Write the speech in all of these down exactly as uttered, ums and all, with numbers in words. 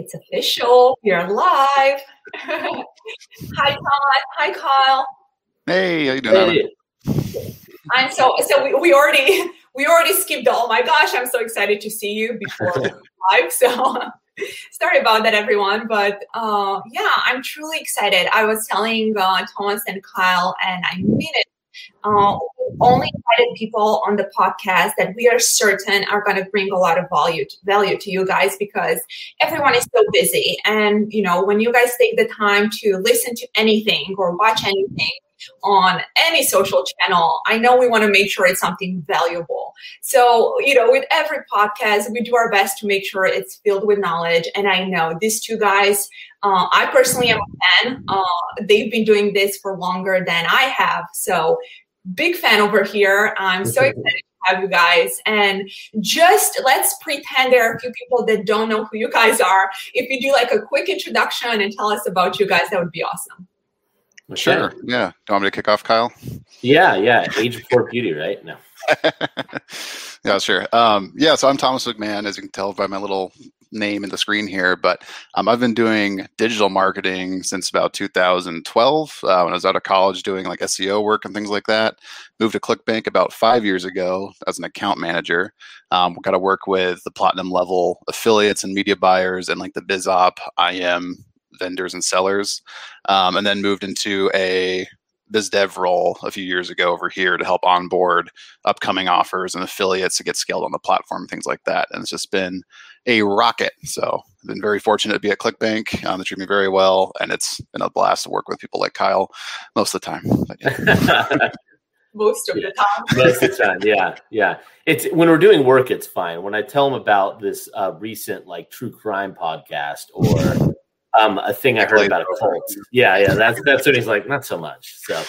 It's official. You're live. Hi, Todd. Hi, Kyle. Hey, how you doing? Hey. I'm so so. We, we already we already skipped. Oh my gosh! I'm so excited to see you before live. So sorry about that, everyone. But uh, yeah, I'm truly excited. I was telling uh, Thomas and Kyle, and I mean it. Uh, we only invited people on the podcast that we are certain are going to bring a lot of value to, value to you guys, because everyone is so busy. And, you know, when you guys take the time to listen to anything or watch anything on any social channel, I know we want to make sure it's something valuable. So, you know, with every podcast, we do our best to make sure it's filled with knowledge. And I know these two guys, uh, I personally am a fan. Uh, they've been doing this for longer than I have. So big fan over here. I'm so excited to have you guys. And just let's pretend there are a few people that don't know who you guys are. If you do like a quick introduction and tell us about you guys, that would be awesome. Okay. Sure. Yeah. Do you want me to kick off, Kyle? Yeah. Yeah. Age before beauty, right? No. Yeah, sure. Um, yeah. So I'm Thomas McMahon, as you can tell by my little name in the screen here, but um, I've been doing digital marketing since about two thousand twelve, uh, when I was out of college doing like S E O work and things like that. Moved to ClickBank about five years ago as an account manager. Um, we got to work with the platinum level affiliates and media buyers and like the BizOp, I M, vendors and sellers, um, and then moved into a biz dev role a few years ago over here to help onboard upcoming offers and affiliates to get scaled on the platform, things like that. And it's just been a rocket. So I've been very fortunate to be at ClickBank. Um, they treat me very well, and it's been a blast to work with people like Kyle most of the time. But, yeah. Most of the time. Most of the time, yeah, yeah. It's when we're doing work, it's fine. When I tell them about this uh, recent like true crime podcast or Um, a thing I heard about a cult. Yeah, yeah, that's that's what he's like. Not so much. So,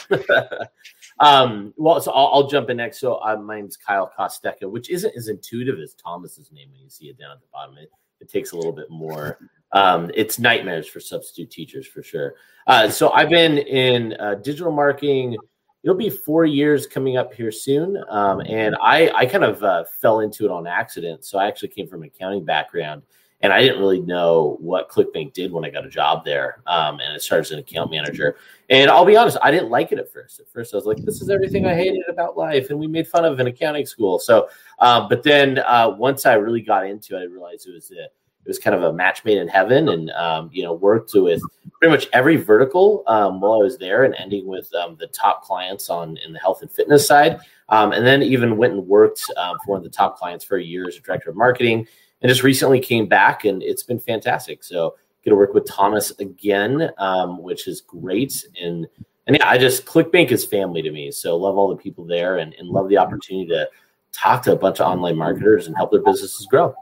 um, well, so I'll, I'll jump in next. So, uh, my name's Kyle Kosteka, which isn't as intuitive as Thomas's name when you see it down at the bottom. It, it takes a little bit more. Um, it's nightmares for substitute teachers for sure. Uh, so, I've been in uh, digital marketing. It'll be four years coming up here soon, um, and I I kind of uh, fell into it on accident. So, I actually came from an accounting background. And I didn't really know what ClickBank did when I got a job there. Um, and I started as an account manager. And I'll be honest, I didn't like it at first. At first, I was like, this is everything I hated about life. And we made fun of an accounting school. So, uh, but then uh, once I really got into it, I realized it was a, it was kind of a match made in heaven. And, um, you know, worked with pretty much every vertical um, while I was there, and ending with um, the top clients on in the health and fitness side. Um, and then even went and worked um, for one of the top clients for a year as a director of marketing. And just recently came back, and it's been fantastic. So going to work with Thomas again, um, which is great. And and yeah, I just ClickBank is family to me. So love all the people there, and, and love the opportunity to talk to a bunch of online marketers and help their businesses grow.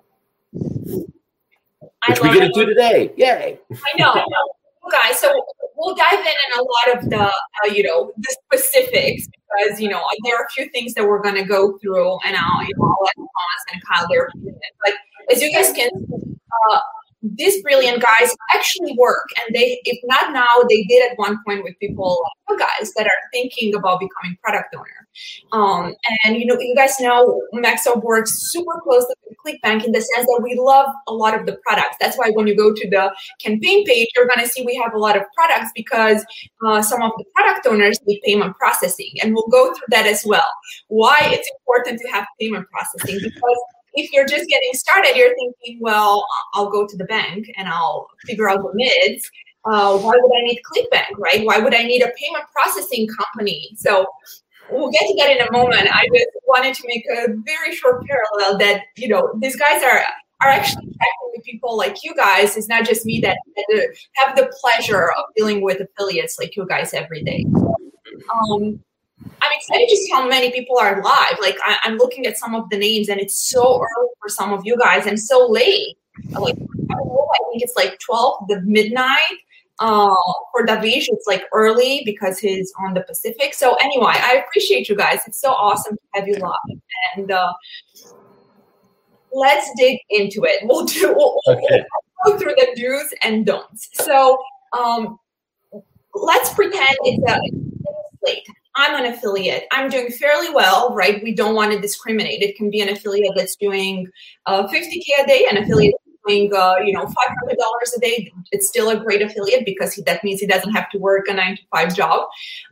I which we get to do today. Yay. I know. I know. Guys, okay, so we'll dive in in a lot of the, uh, you know, the specifics, because, you know, there are a few things that we're going to go through, and I'll, you know, I'll let Thomas and Kyle there. But as you guys can see, uh, these brilliant guys actually work, and they, if not now, they did at one point with people like you guys that are thinking about becoming product owner. Um, and, you know, you guys know Maxo works super closely with ClickBank in the sense that we love a lot of the products. That's why when you go to the campaign page, you're going to see we have a lot of products, because uh, some of the product owners need payment processing, and we'll go through that as well. Why it's important to have payment processing, because if you're just getting started, you're thinking, well, I'll go to the bank and I'll figure out the mids. Uh, why would I need ClickBank, right? Why would I need a payment processing company? So we'll get to that in a moment. I just wanted to make a very short parallel that, you know, these guys are are actually connecting with people like you guys. It's not just me that, that have the pleasure of dealing with affiliates like you guys every day. Um, I'm excited to see how many people are live. Like, I, I'm looking at some of the names, and it's so early for some of you guys and so late. Like, I don't know, I think it's like twelve, the midnight. Uh, for Davish, it's like early because he's on the Pacific. So anyway, I appreciate you guys. It's so awesome to have you live. And uh, let's dig into it. We'll do we'll, okay. we'll go through the do's and don'ts. So um, let's pretend it's a slate. I'm an affiliate. I'm doing fairly well, right? We don't want to discriminate. It can be an affiliate that's doing uh, fifty K a day, an affiliate doing, uh, you know, five hundred dollars a day, it's still a great affiliate because he, that means he doesn't have to work a nine to five job.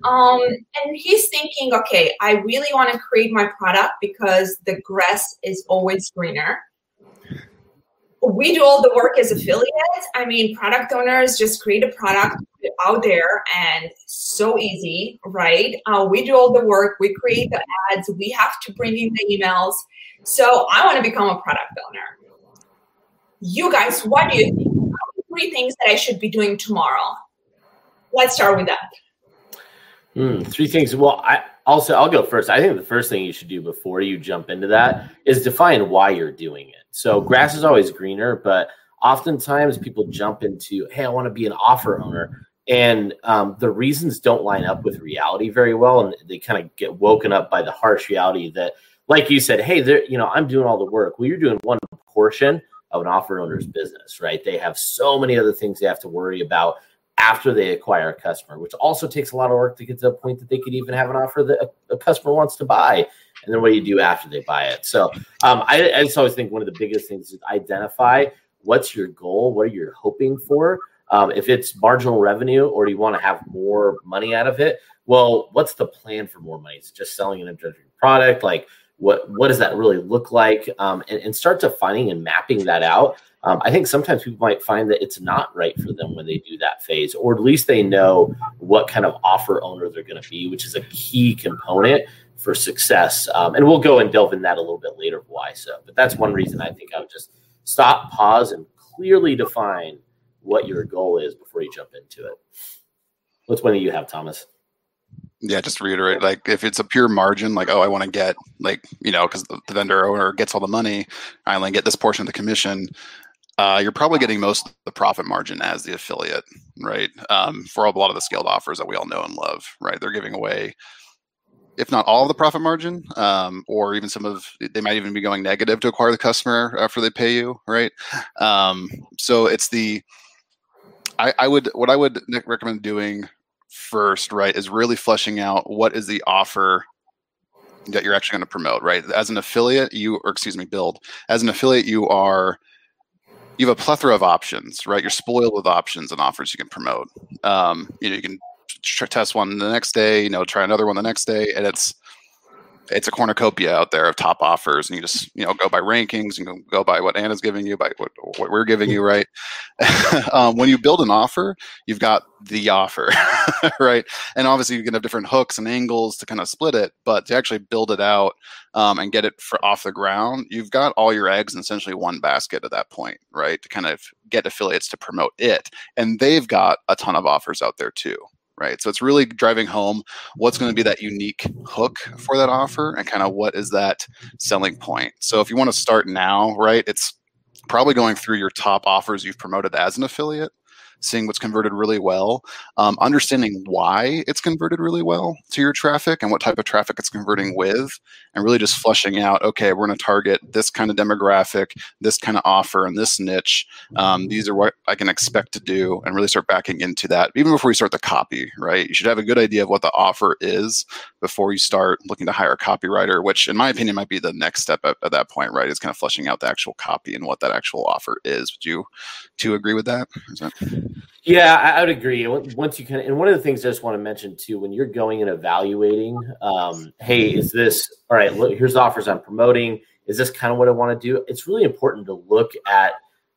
Um, and he's thinking, okay, I really want to create my product because the grass is always greener. We do all the work as affiliates. I mean, product owners just create a product out there and so easy, right? Uh, we do all the work. We create the ads. We have to bring in the emails. So I want to become a product owner. You guys, what do you think about three things that I should be doing tomorrow? Let's start with that. Mm, three things. Well, I also, I'll go first. I think the first thing you should do before you jump into that is define why you're doing it. So grass is always greener, but oftentimes people jump into, hey, I want to be an offer owner. And um, the reasons don't line up with reality very well. And they kind of get woken up by the harsh reality that, like you said, hey, there, you know, I'm doing all the work. Well, you're doing one portion of an offer owner's business, right? They have so many other things they have to worry about after they acquire a customer, which also takes a lot of work to get to the point that they could even have an offer that a, a customer wants to buy. And then what do you do after they buy it? So um, I, I just always think one of the biggest things is identify what's your goal, what are you hoping for? Um, if it's marginal revenue or do you want to have more money out of it? Well, what's the plan for more money? Is it just selling an objective product? Like what, what does that really look like? Um, and, and start defining and mapping that out. Um, I think sometimes people might find that it's not right for them when they do that phase, or at least they know what kind of offer owner they're going to be, which is a key component for success. Um, and we'll go and delve in that a little bit later, why so. But that's one reason I think I would just stop, pause, and clearly define what your goal is before you jump into it. What's one that you have, Thomas? Yeah, just to reiterate, like if it's a pure margin, like, oh, I want to get, like, you know, because the vendor owner gets all the money, I only get this portion of the commission. Uh, you're probably getting most of the profit margin as the affiliate, right? Um, for a lot of the scaled offers that we all know and love, right? They're giving away, if not all of the profit margin, um, or even some of, they might even be going negative to acquire the customer after they pay you, right? Um, so it's the, I, I would, what I would recommend doing first, right, is really fleshing out what is the offer that you're actually going to promote, right? As an affiliate, you, or excuse me, build. As an affiliate, you are, you have a plethora of options, right? You're spoiled with options and offers you can promote. Um, you know, you can tr- test one the next day, you know, try another one the next day. And it's, it's a cornucopia out there of top offers. And you just, you know, go by rankings and go by what Anna's giving you, by what, what we're giving you, right? um, when you build an offer, you've got the offer, right? And obviously you can have different hooks and angles to kind of split it, but to actually build it out um, and get it for off the ground, you've got all your eggs in essentially one basket at that point, right? To kind of get affiliates to promote it. And they've got a ton of offers out there too. Right. So it's really driving home what's going to be that unique hook for that offer and kind of what is that selling point. So if you want to start now, right, it's probably going through your top offers you've promoted as an affiliate, seeing what's converted really well, um, understanding why it's converted really well to your traffic and what type of traffic it's converting with, and really just fleshing out, okay, we're going to target this kind of demographic, this kind of offer, and this niche. Um, these are what I can expect to do, and really start backing into that. Even before you start the copy, right? You should have a good idea of what the offer is before you start looking to hire a copywriter, which in my opinion might be the next step at, at that point, right? Is kind of fleshing out the actual copy and what that actual offer is. Would you two agree with that? Is that- Yeah, I would agree. Once you can, and one of the things I just want to mention too, when you're going and evaluating, um, hey, is this all right? Look, here's the offers I'm promoting. Is this kind of what I want to do? It's really important to look at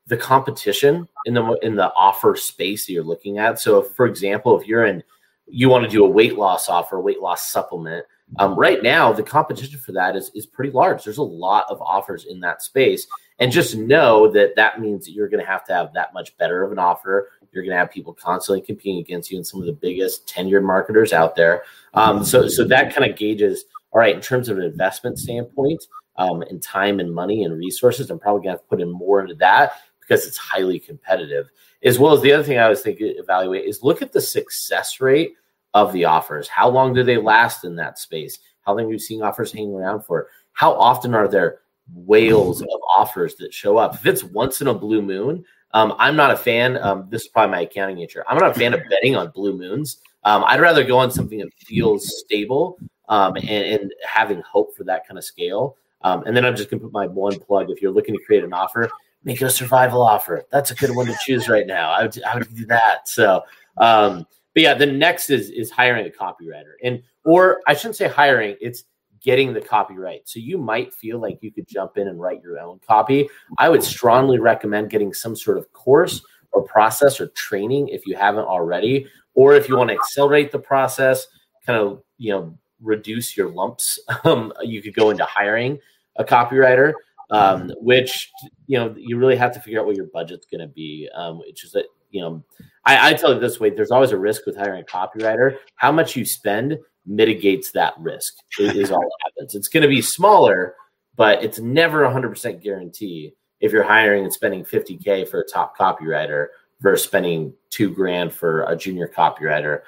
the competition in the in the offer space that you're looking at. So, if, for example, if you're in, you want to do a weight loss offer, weight loss supplement. Um, right now, the competition for that is is pretty large. There's a lot of offers in that space, and just know that that means that you're going to have to have that much better of an offer. You're going to have people constantly competing against you and some of the biggest tenured marketers out there. Um, so, so that kind of gauges, all right, in terms of an investment standpoint um, and time and money and resources, I'm probably going to have to put in more into that because it's highly competitive. As well as the other thing I always think evaluate is look at the success rate of the offers. How long do they last in that space? How long are you seeing offers hanging around for? How often are there whales of offers that show up? If it's once in a blue moon, Um, I'm not a fan. Um, this is probably my accounting nature. I'm not a fan of betting on blue moons. Um, I'd rather go on something that feels stable um, and, and having hope for that kind of scale. Um, and then I'm just going to put my one plug. If you're looking to create an offer, make a survival offer. That's a good one to choose right now. I would, I would do that. So, um, but yeah, the next is is hiring a copywriter, and or I shouldn't say hiring. It's getting the copyright. So you might feel like you could jump in and write your own copy. I would strongly recommend getting some sort of course or process or training if you haven't already, or if you want to accelerate the process, kind of you know reduce your lumps. Um, you could go into hiring a copywriter. Um, which, you know, you really have to figure out what your budget's going to be, um, which is that, you know, I, I tell you this way, there's always a risk with hiring a copywriter. How much you spend mitigates that risk is, is all that happens. It's going to be smaller, but it's never a hundred percent guarantee if you're hiring and spending fifty K for a top copywriter versus spending two grand for a junior copywriter.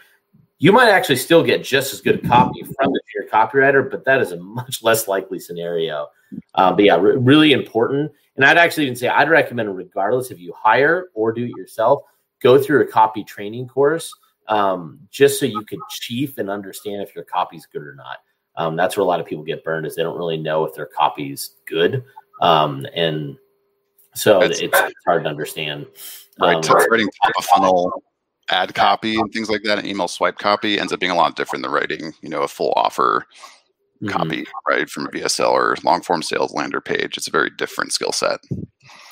You might actually still get just as good copy from the junior copywriter, but that is a much less likely scenario. Uh, but yeah, re- really important. And I'd actually even say I'd recommend, regardless if you hire or do it yourself, go through a copy training course um, just so you could chief and understand if your copy's good or not. Um, that's where a lot of people get burned is they don't really know if their copy's good. Um, and so it's, it's hard to understand. Right, um, writing top of funnel. Ad copy and things like that, an email swipe copy ends up being a lot different than writing, you know, a full offer mm-hmm. copy, right, from a V S L or long form sales lander page. It's a very different skill set.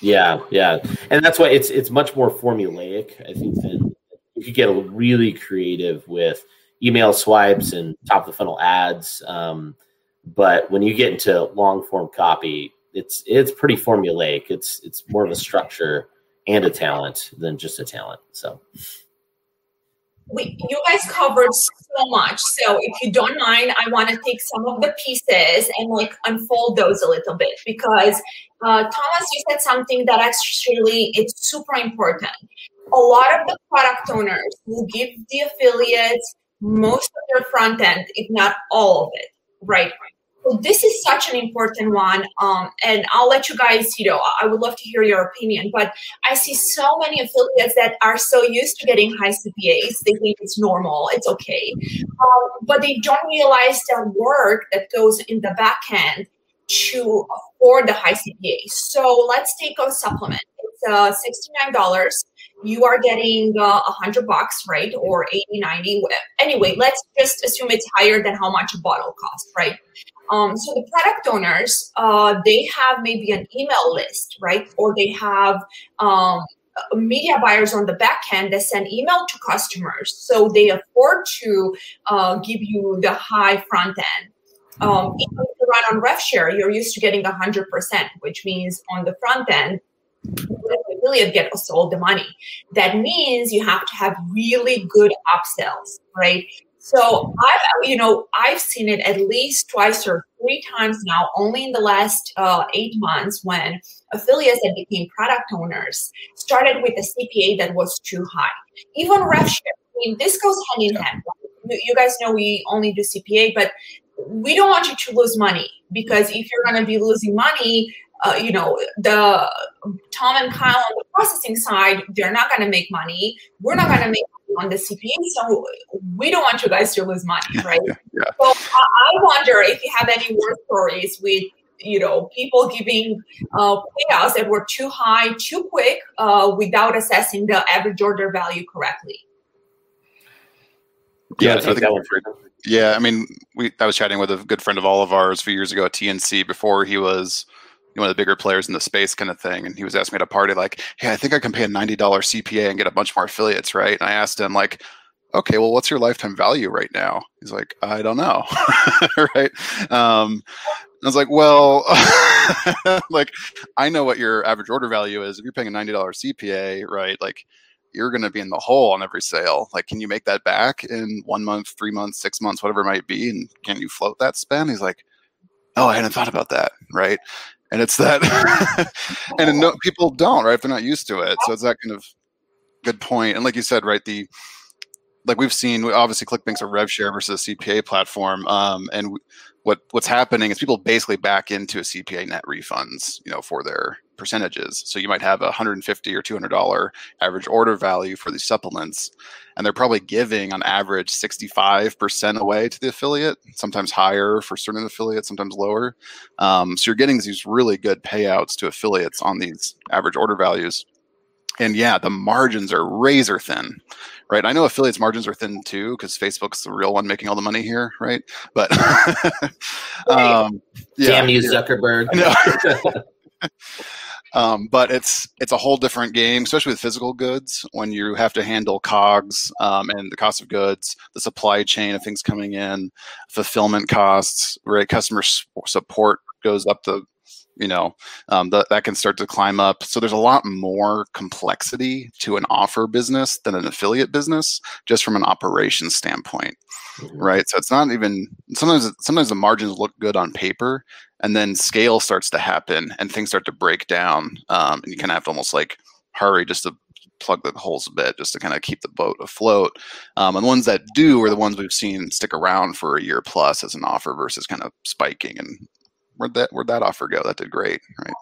Yeah, yeah, and that's why it's it's much more formulaic. I think than you could get really creative with email swipes and top of the funnel ads, um, but when you get into long form copy, it's it's pretty formulaic. It's it's more of a structure and a talent than just a talent. So. We, you guys covered so much. So if you don't mind, I want to take some of the pieces and like unfold those a little bit because uh, Thomas, you said something that actually is super important. A lot of the product owners will give the affiliates most of their front end, if not all of it, right? So this is such an important one. Um, and I'll let you guys, you know, I would love to hear your opinion, but I see so many affiliates that are so used to getting high C P As. They think it's normal. It's okay. Um, but they don't realize the work that goes in the back end to afford the high C P A. So let's take a supplement. It's uh, sixty-nine dollars. You are getting a uh, hundred bucks, right? Or eighty, ninety. Anyway, let's just assume it's higher than how much a bottle costs, right? Um, so the product owners, uh, they have maybe an email list, right? Or they have um, media buyers on the back end that send email to customers. So they afford to uh, give you the high front end. Um, if you run on RevShare, you're used to getting one hundred percent, which means on the front end, affiliate get us all the money. That means you have to have really good upsells, right? So I've, you know, I've seen it at least twice or three times now, only in the last uh, eight months when affiliates that became product owners started with a C P A that was too high. Even RevShare, I mean, this goes hand in hand. You guys know we only do C P A, but we don't want you to lose money because if you're going to be losing money, Uh, you know, the Tom and Kyle on the processing side, they're not going to make money. We're not going to make money on the C P A, so we don't want you guys to lose money, right? Yeah, yeah. So I wonder if you have any war stories with, you know, people giving uh, payouts that were too high, too quick, uh, without assessing the average order value correctly. Yeah, yeah, I think that one for yeah, I mean, we I was chatting with a good friend of all of ours a few years ago at T N C before he was one of the bigger players in the space kind of thing. And he was asking me at a party, like, hey, I think I can pay a ninety dollar C P A and get a bunch more affiliates, right? And I asked him, like, okay, well, what's your lifetime value right now? He's like, I don't know, right? Um, I was like, well, like, I know what your average order value is. If you're paying a ninety dollar C P A, right, like, you're going to be in the hole on every sale. Like, can you make that back in one month, three months, six months, whatever it might be? And can you float that spend? He's like, oh, I hadn't thought about that, right? And it's that, and no, people don't, right? If they're not used to it. So it's that kind of good point. And like you said, right, the, like we've seen, obviously ClickBank's a rev share versus a C P A platform. Um, and what what's happening is people basically back into a C P A net refunds, you know, for their percentages. So you might have a one hundred fifty dollars or two hundred dollars average order value for these supplements, and they're probably giving on average sixty-five percent away to the affiliate, sometimes higher for certain affiliates, sometimes lower. Um, so you're getting these really good payouts to affiliates on these average order values. And yeah, the margins are razor thin, right? I know affiliates' margins are thin too, because Facebook's the real one making all the money here, right? But um, yeah, damn you, Zuckerberg. um, but it's it's a whole different game, especially with physical goods, when you have to handle COGS um, and the cost of goods, the supply chain of things coming in, fulfillment costs, right? Customer support goes up the. You know, um, th that can start to climb up. So there's a lot more complexity to an offer business than an affiliate business, just from an operations standpoint, mm-hmm. right? So it's not even, sometimes, sometimes the margins look good on paper, and then scale starts to happen and things start to break down. Um, and you kind of have to almost like hurry just to plug the holes a bit, just to kind of keep the boat afloat. Um, and the ones that do are the ones we've seen stick around for a year plus as an offer versus kind of spiking and, Where'd that, where'd that offer go? That did great, right?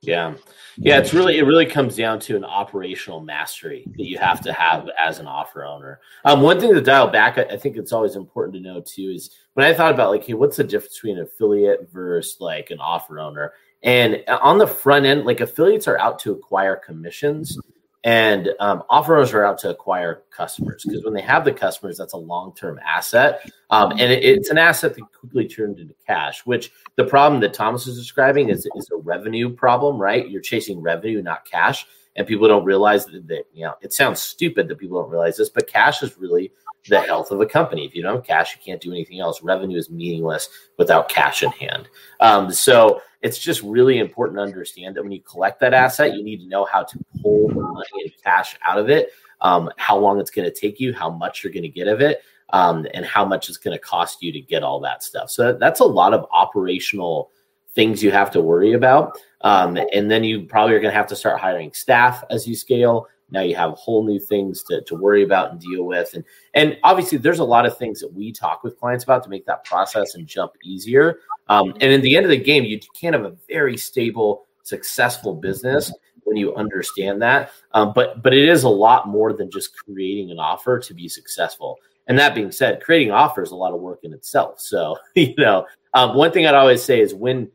Yeah. Yeah, it's really, it really comes down to an operational mastery that you have to have as an offer owner. Um, one thing to dial back, I, I think it's always important to know too, is when I thought about like, hey, what's the difference between an affiliate versus like an offer owner? And on the front end, like affiliates are out to acquire commissions, and um, offer owners are out to acquire customers, because when they have the customers, that's a long-term asset. Um, and it, it's an asset that quickly turned into cash, which the problem that Thomas is describing is, is a revenue problem, right? You're chasing revenue, not cash. And people don't realize that, that, you know, it sounds stupid that people don't realize this, but cash is really the health of a company. If you don't have cash, you can't do anything else. Revenue is meaningless without cash in hand. Um, so it's just really important to understand that when you collect that asset, you need to know how to pull the money and cash out of it, um, how long it's going to take you, how much you're going to get of it, um, and how much it's going to cost you to get all that stuff. So that's a lot of operational things you have to worry about. Um, and then you probably are going to have to start hiring staff as you scale. Now you have whole new things to, to worry about and deal with. And, and obviously there's a lot of things that we talk with clients about to make that process and jump easier. Um, and in the end of the game, you can have a very stable, successful business when you understand that. Um, but, but it is a lot more than just creating an offer to be successful. And that being said, creating offer is a lot of work in itself. So, you know, um, one thing I'd always say is when,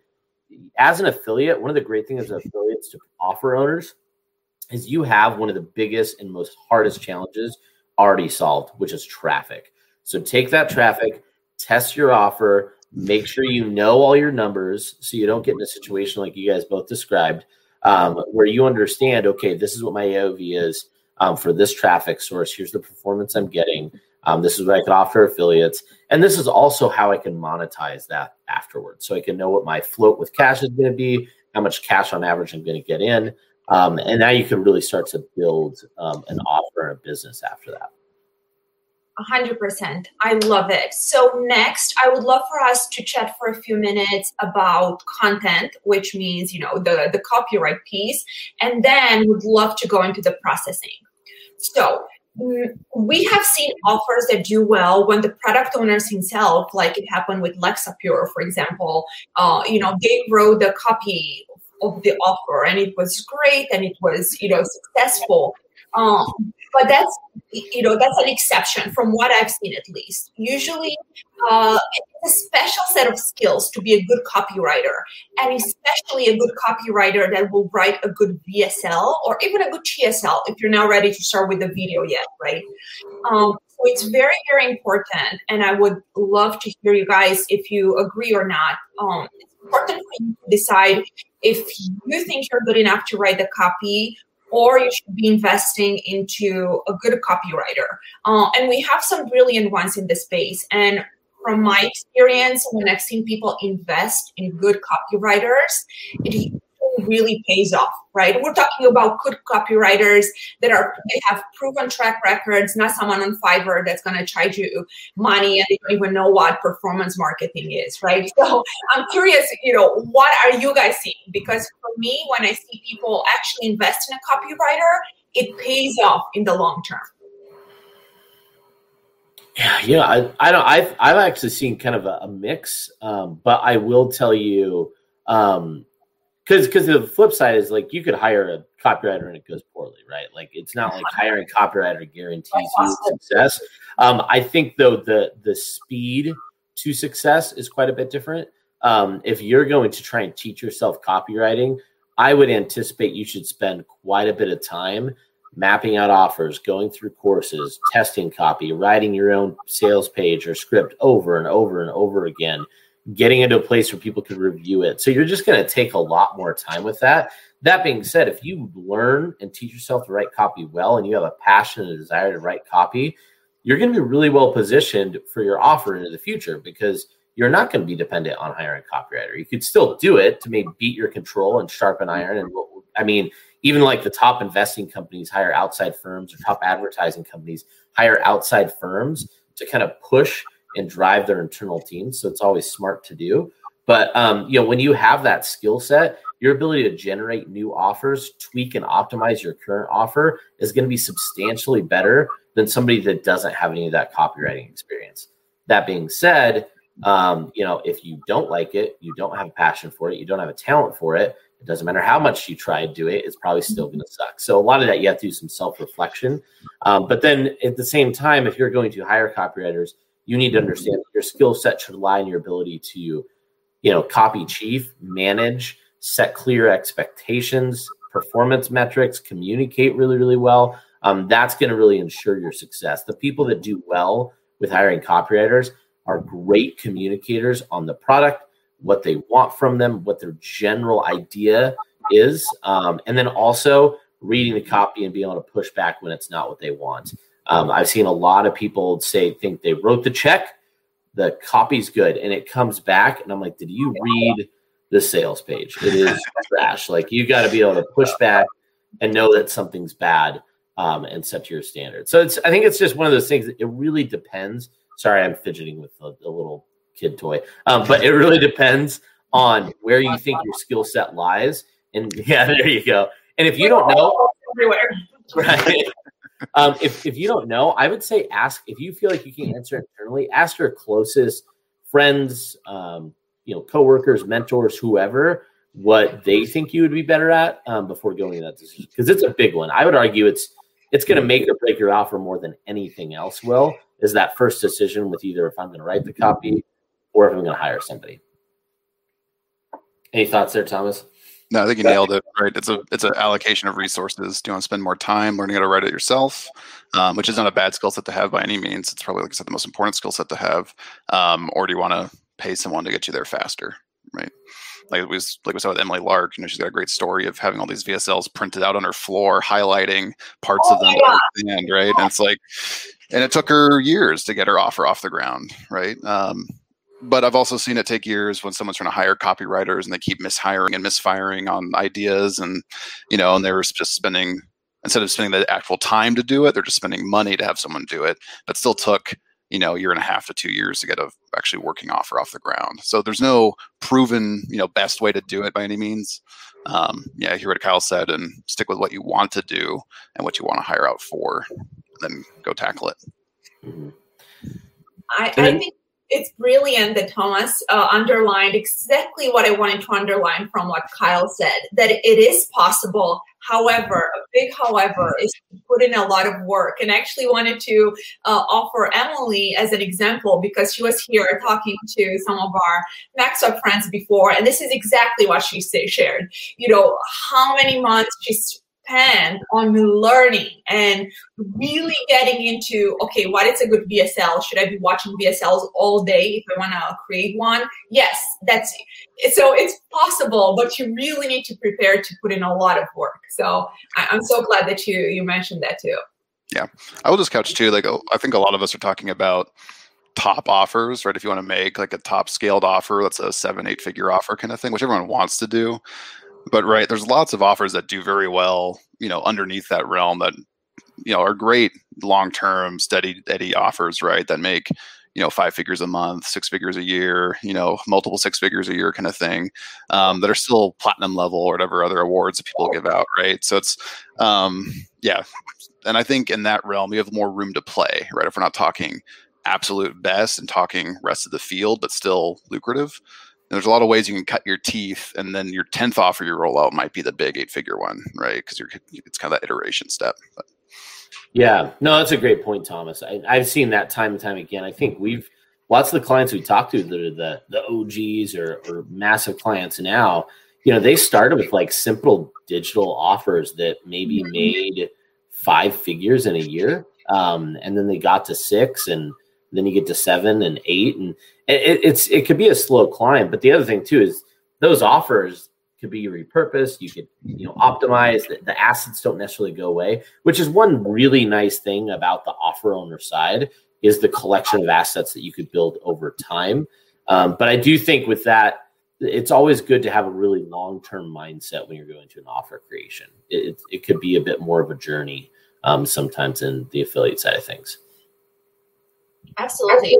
as an affiliate, one of the great things as affiliates to offer owners is you have one of the biggest and most hardest challenges already solved, which is traffic. So take that traffic, test your offer, make sure you know all your numbers so you don't get in a situation like you guys both described, um, where you understand, okay, this is what my A O V is um, for this traffic source. Here's the performance I'm getting. Um, this is what I can offer affiliates. And this is also how I can monetize that afterwards. So I can know what my float with cash is going to be, how much cash on average I'm going to get in. Um, and now you can really start to build um, an offer and a business after that. one hundred percent. I love it. So next, I would love for us to chat for a few minutes about content, which means, you know, the, the copyright piece. And then would love to go into the processing. So we have seen offers that do well when the product owners themselves, like it happened with Lexapure, for example, uh, you know, they wrote the copy of the offer and it was great and it was, you know, successful. Um, but that's, you know, that's an exception from what I've seen, at least. Usually uh, it's a special set of skills to be a good copywriter, and especially a good copywriter that will write a good V S L or even a good T S L if you're not ready to start with the video yet, right? Um, so it's very, very important. And I would love to hear you guys if you agree or not. Um, it's important for you to decide if you think you're good enough to write the copy, or you should be investing into a good copywriter. Uh, and we have some brilliant ones in this space. And from my experience, when I've seen people invest in good copywriters, it really pays off, right? We're talking about good copywriters that are have proven track records, not someone on Fiverr that's going to charge you money and they don't even know what performance marketing is, right? So I'm curious, you know, what are you guys seeing? Because for me, when I see people actually invest in a copywriter, it pays off in the long term. Yeah, you know, I, I don't, I've, I've actually seen kind of a, a mix, um, but I will tell you, um, Because because the flip side is, like, you could hire a copywriter and it goes poorly, right? Like, it's not like hiring a copywriter guarantees you success. Um, I think, though, the the speed to success is quite a bit different. Um, if you're going to try and teach yourself copywriting, I would anticipate you should spend quite a bit of time mapping out offers, going through courses, testing copy, writing your own sales page or script over and over and over again, getting into a place where people could review it. So you're just going to take a lot more time with that. That being said, if you learn and teach yourself to write copy well, and you have a passion and a desire to write copy, you're going to be really well positioned for your offer into the future, because you're not going to be dependent on hiring a copywriter. You could still do it to maybe beat your control and sharpen iron. And what, I mean, even like the top investing companies hire outside firms, or top advertising companies hire outside firms to kind of push and drive their internal teams. So it's always smart to do. But um, you know, when you have that skill set, your ability to generate new offers, tweak and optimize your current offer is going to be substantially better than somebody that doesn't have any of that copywriting experience. That being said, um, you know, if you don't like it, you don't have a passion for it, you don't have a talent for it, it doesn't matter how much you try to do it, it's probably still going to suck. So a lot of that, you have to do some self-reflection. Um, but then at the same time, if you're going to hire copywriters, you need to understand that your skill set should lie in your ability to, you know, copy chief, manage, set clear expectations, performance metrics, communicate really, really well. Um, that's going to really ensure your success. The people that do well with hiring copywriters are great communicators on the product, what they want from them, what their general idea is, um, and then also reading the copy and being able to push back when it's not what they want. Um, I've seen a lot of people say, think they wrote the check, the copy's good, and it comes back, and I'm like, did you read the sales page? It is trash. Like, you got to be able to push back and know that something's bad, um, and set to your standard. So it's, I think it's just one of those things that it really depends. Sorry, I'm fidgeting with a, a little kid toy, um, but it really depends on where you think your skill set lies. And yeah, there you go. And if you don't know, everywhere, right? Um, if, if you don't know, I would say ask. If you feel like you can answer internally, ask your closest friends, um, you know, coworkers, mentors, whoever, what they think you would be better at, um, before going into that decision, because it's a big one. I would argue it's it's going to make or break your offer more than anything else will, is that first decision with either if I'm going to write the copy or if I'm going to hire somebody. Any thoughts there, Thomas? No, I think you nailed it. Right, it's a it's an allocation of resources. Do you want to spend more time learning how to write it yourself, um, which is not a bad skill set to have by any means. It's probably, like I said, the most important skill set to have. Um, or do you want to pay someone to get you there faster? Right, like we like we saw with Emily Lark. You know, she's got a great story of having all these V S Ls printed out on her floor, highlighting parts oh, of them. Yeah. End, right, and it's like, and it took her years to get her offer off the ground. Right. Um, But I've also seen it take years when someone's trying to hire copywriters and they keep mishiring and misfiring on ideas, and, you know, and they were just spending, instead of spending the actual time to do it, they're just spending money to have someone do it. That still took, you know, a year and a half to two years to get a actually working offer off the ground. So there's no proven, you know, best way to do it by any means. Um, yeah, I hear what Kyle said, and stick with what you want to do and what you want to hire out for, then go tackle it. Mm-hmm. I, I think it's brilliant that Thomas uh, underlined exactly what I wanted to underline from what Kyle said, that it is possible. However, a big however is to put in a lot of work. And I actually wanted to uh, offer Emily as an example, because she was here talking to some of our MaxWeb friends before, and this is exactly what she say, shared. You know, how many months she's on learning and really getting into, okay, what is a good V S L? Should I be watching V S Ls all day if I want to create one? Yes, that's it. So it's possible, but you really need to prepare to put in a lot of work. So I'm so glad that you you mentioned that too. Yeah, I will just couch too. Like, I think a lot of us are talking about top offers, right? If you want to make like a top scaled offer, that's a seven, eight figure offer kind of thing, which everyone wants to do. But right, there's lots of offers that do very well, you know, underneath that realm that, you know, are great long-term steady Eddie offers, right? That make, you know, five figures a month, six figures a year, you know, multiple six figures a year kind of thing, um, that are still platinum level or whatever other awards that people give out, right? So it's, um, yeah. And I think in that realm, you have more room to play, right? If we're not talking absolute best and talking rest of the field, but still lucrative. And there's a lot of ways you can cut your teeth, and then your tenth offer you roll out might be the big eight-figure one, right? Because you're it's kind of that iteration step. But. Yeah, no, that's a great point, Thomas. I, I've seen that time and time again. I think we've lots of the clients we talk to that are the the O Gs or, or massive clients now. You know, they started with like simple digital offers that maybe made five figures in a year, um, and then they got to six, and then you get to seven and eight, and it, it's it could be a slow climb. But the other thing too is those offers could be repurposed. You could you know optimize. The, the assets don't necessarily go away, which is one really nice thing about the offer owner side is the collection of assets that you could build over time. Um, but I do think with that, it's always good to have a really long-term mindset when you're going to an offer creation. It it, it could be a bit more of a journey um, sometimes in the affiliate side of things. Absolutely.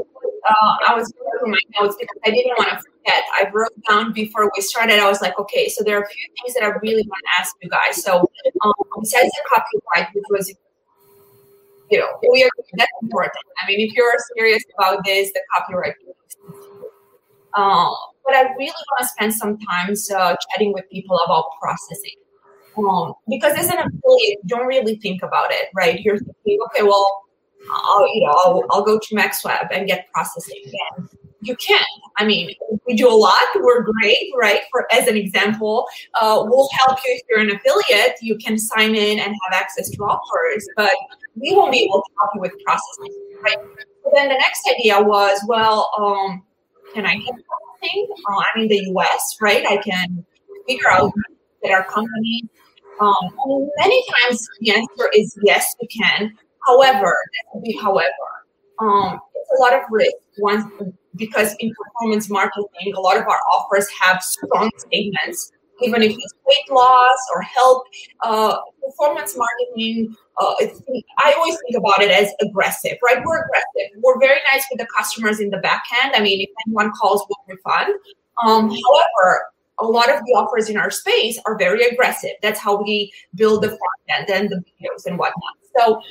Uh, I was going through my notes because I didn't want to forget. I wrote down before we started, I was like, okay, so there are a few things that I really want to ask you guys. So um, besides the copyright, which was, you know, we are, that's important. I mean, if you're serious about this, the copyright. Uh, but I really want to spend some time uh, chatting with people about processing. Um, because as an affiliate, you don't really think about it, right? You're thinking, okay, well, I'll, you know, I'll, I'll go to MaxWeb and get processing. And you can. I mean, we do a lot. We're great, right? For as an example, uh, we'll help you if you're an affiliate. You can sign in and have access to offers, but we won't be able to help you with processing, right? So then the next idea was, well, um, can I get processing? Uh, I'm in the U S, right? I can figure out that our company. Um, many times the answer is yes, you can. However, that could be however, um, it's a lot of risk once because in performance marketing, a lot of our offers have strong statements, even if it's weight loss or health. Uh, performance marketing, uh, it's, I always think about it as aggressive, right? We're aggressive. We're very nice with the customers in the back end. I mean, if anyone calls, we'll refund. Um, however, a lot of the offers in our space are very aggressive. That's how we build the front end and the videos and whatnot. So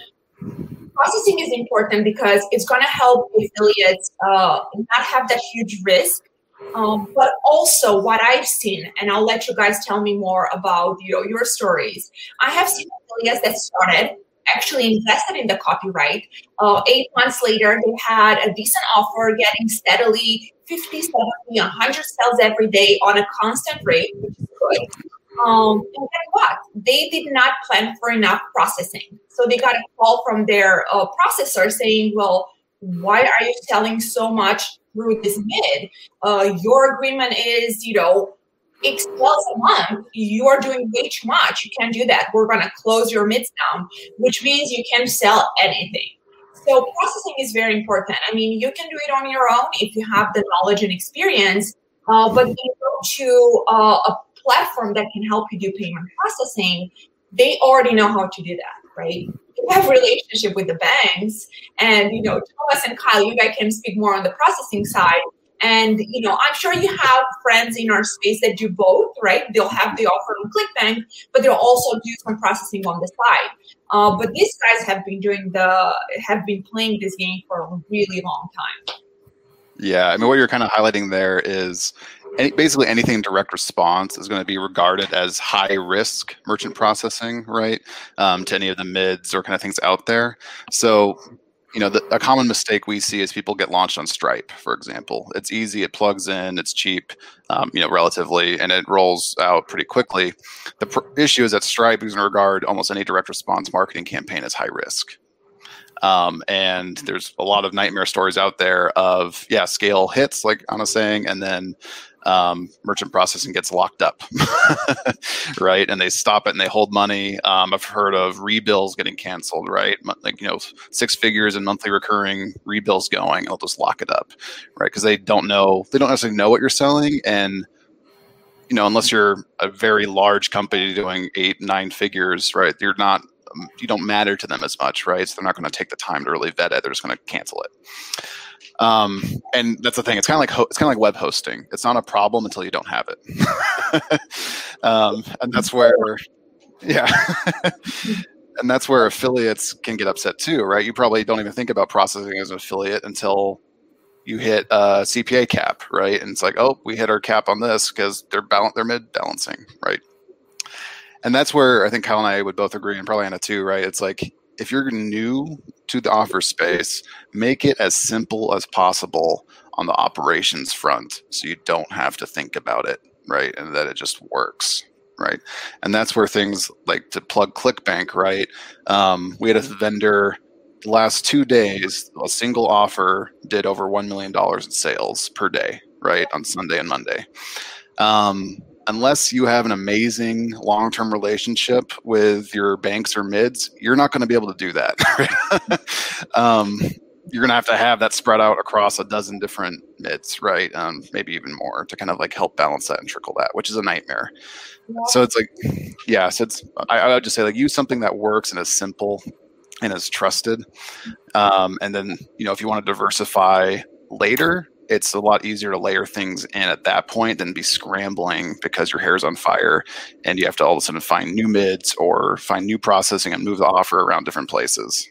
processing is important because it's going to help affiliates uh, not have that huge risk. Um, but also what I've seen, and I'll let you guys tell me more about you know, your stories. I have seen affiliates that started, actually invested in the copyright. Uh, eight months later, they had a decent offer getting steadily fifty, seventy, one hundred sales every day on a constant rate, which is good. Um, and guess what? They did not plan for enough processing. So they got a call from their uh, processor saying, well, why are you selling so much through this mid? Uh, your agreement is, you know, X sales a month. You are doing way too much. You can't do that. We're going to close your mids down, which means you can't sell anything. So processing is very important. I mean, you can do it on your own if you have the knowledge and experience, uh, but you go to uh, a platform that can help you do payment processing. They already know how to do that, right? You have a relationship with the banks, and you know, Thomas and Kyle, you guys can speak more on the processing side. And you know, I'm sure you have friends in our space that do both, right? They'll have the offer on ClickBank, but they'll also do some processing on the side. Uh, but these guys have been doing the have been playing this game for a really long time. Yeah, I mean, what you're kind of highlighting there is Any, basically anything in direct response is going to be regarded as high risk merchant processing, right? Um, to any of the mids or kind of things out there. So, you know, the, a common mistake we see is people get launched on Stripe, for example. It's easy, it plugs in, it's cheap, um, you know, relatively, and it rolls out pretty quickly. The pr- issue is that Stripe is going to regard almost any direct response marketing campaign as high risk. Um, and there's a lot of nightmare stories out there of, yeah, scale hits, like Anna's saying, and then um, merchant processing gets locked up, right? And they stop it and they hold money. Um, I've heard of rebills getting canceled, right? Like, you know, six figures in monthly recurring rebills going, they'll just lock it up, right? Because they don't know, they don't necessarily know what you're selling. And, you know, unless you're a very large company doing eight, nine figures, right? You're not, you don't matter to them as much, right? So they're not going to take the time to really vet it. They're just going to cancel it. Um, and that's the thing. It's kind of like ho- it's kind of like web hosting. It's not a problem until you don't have it. um, and that's where, yeah. and that's where affiliates can get upset too, right? You probably don't even think about processing as an affiliate until you hit a C P A cap, right? And it's like, oh, we hit our cap on this because they're bal- they're mid-balancing, right? And that's where I think Kyle and I would both agree, and probably Anna too, right? It's like, if you're new to the offer space, make it as simple as possible on the operations front so you don't have to think about it, right? And that it just works, right? And that's where things like, to plug ClickBank, right? Um, we had a vendor the last two days, a single offer did over one million dollars in sales per day, right? On Sunday and Monday. Um, Unless you have an amazing long-term relationship with your banks or mids, you're not going to be able to do that. Right? um, you're going to have to have that spread out across a dozen different mids, right? Um, maybe even more, to kind of like help balance that and trickle that, which is a nightmare. Yeah. So it's like, yeah, so it's, I, I would just say like use something that works and is simple and is trusted. Um, and then, you know, if you want to diversify later, it's a lot easier to layer things in at that point than be scrambling because your hair's on fire and you have to all of a sudden find new mids or find new processing and move the offer around different places.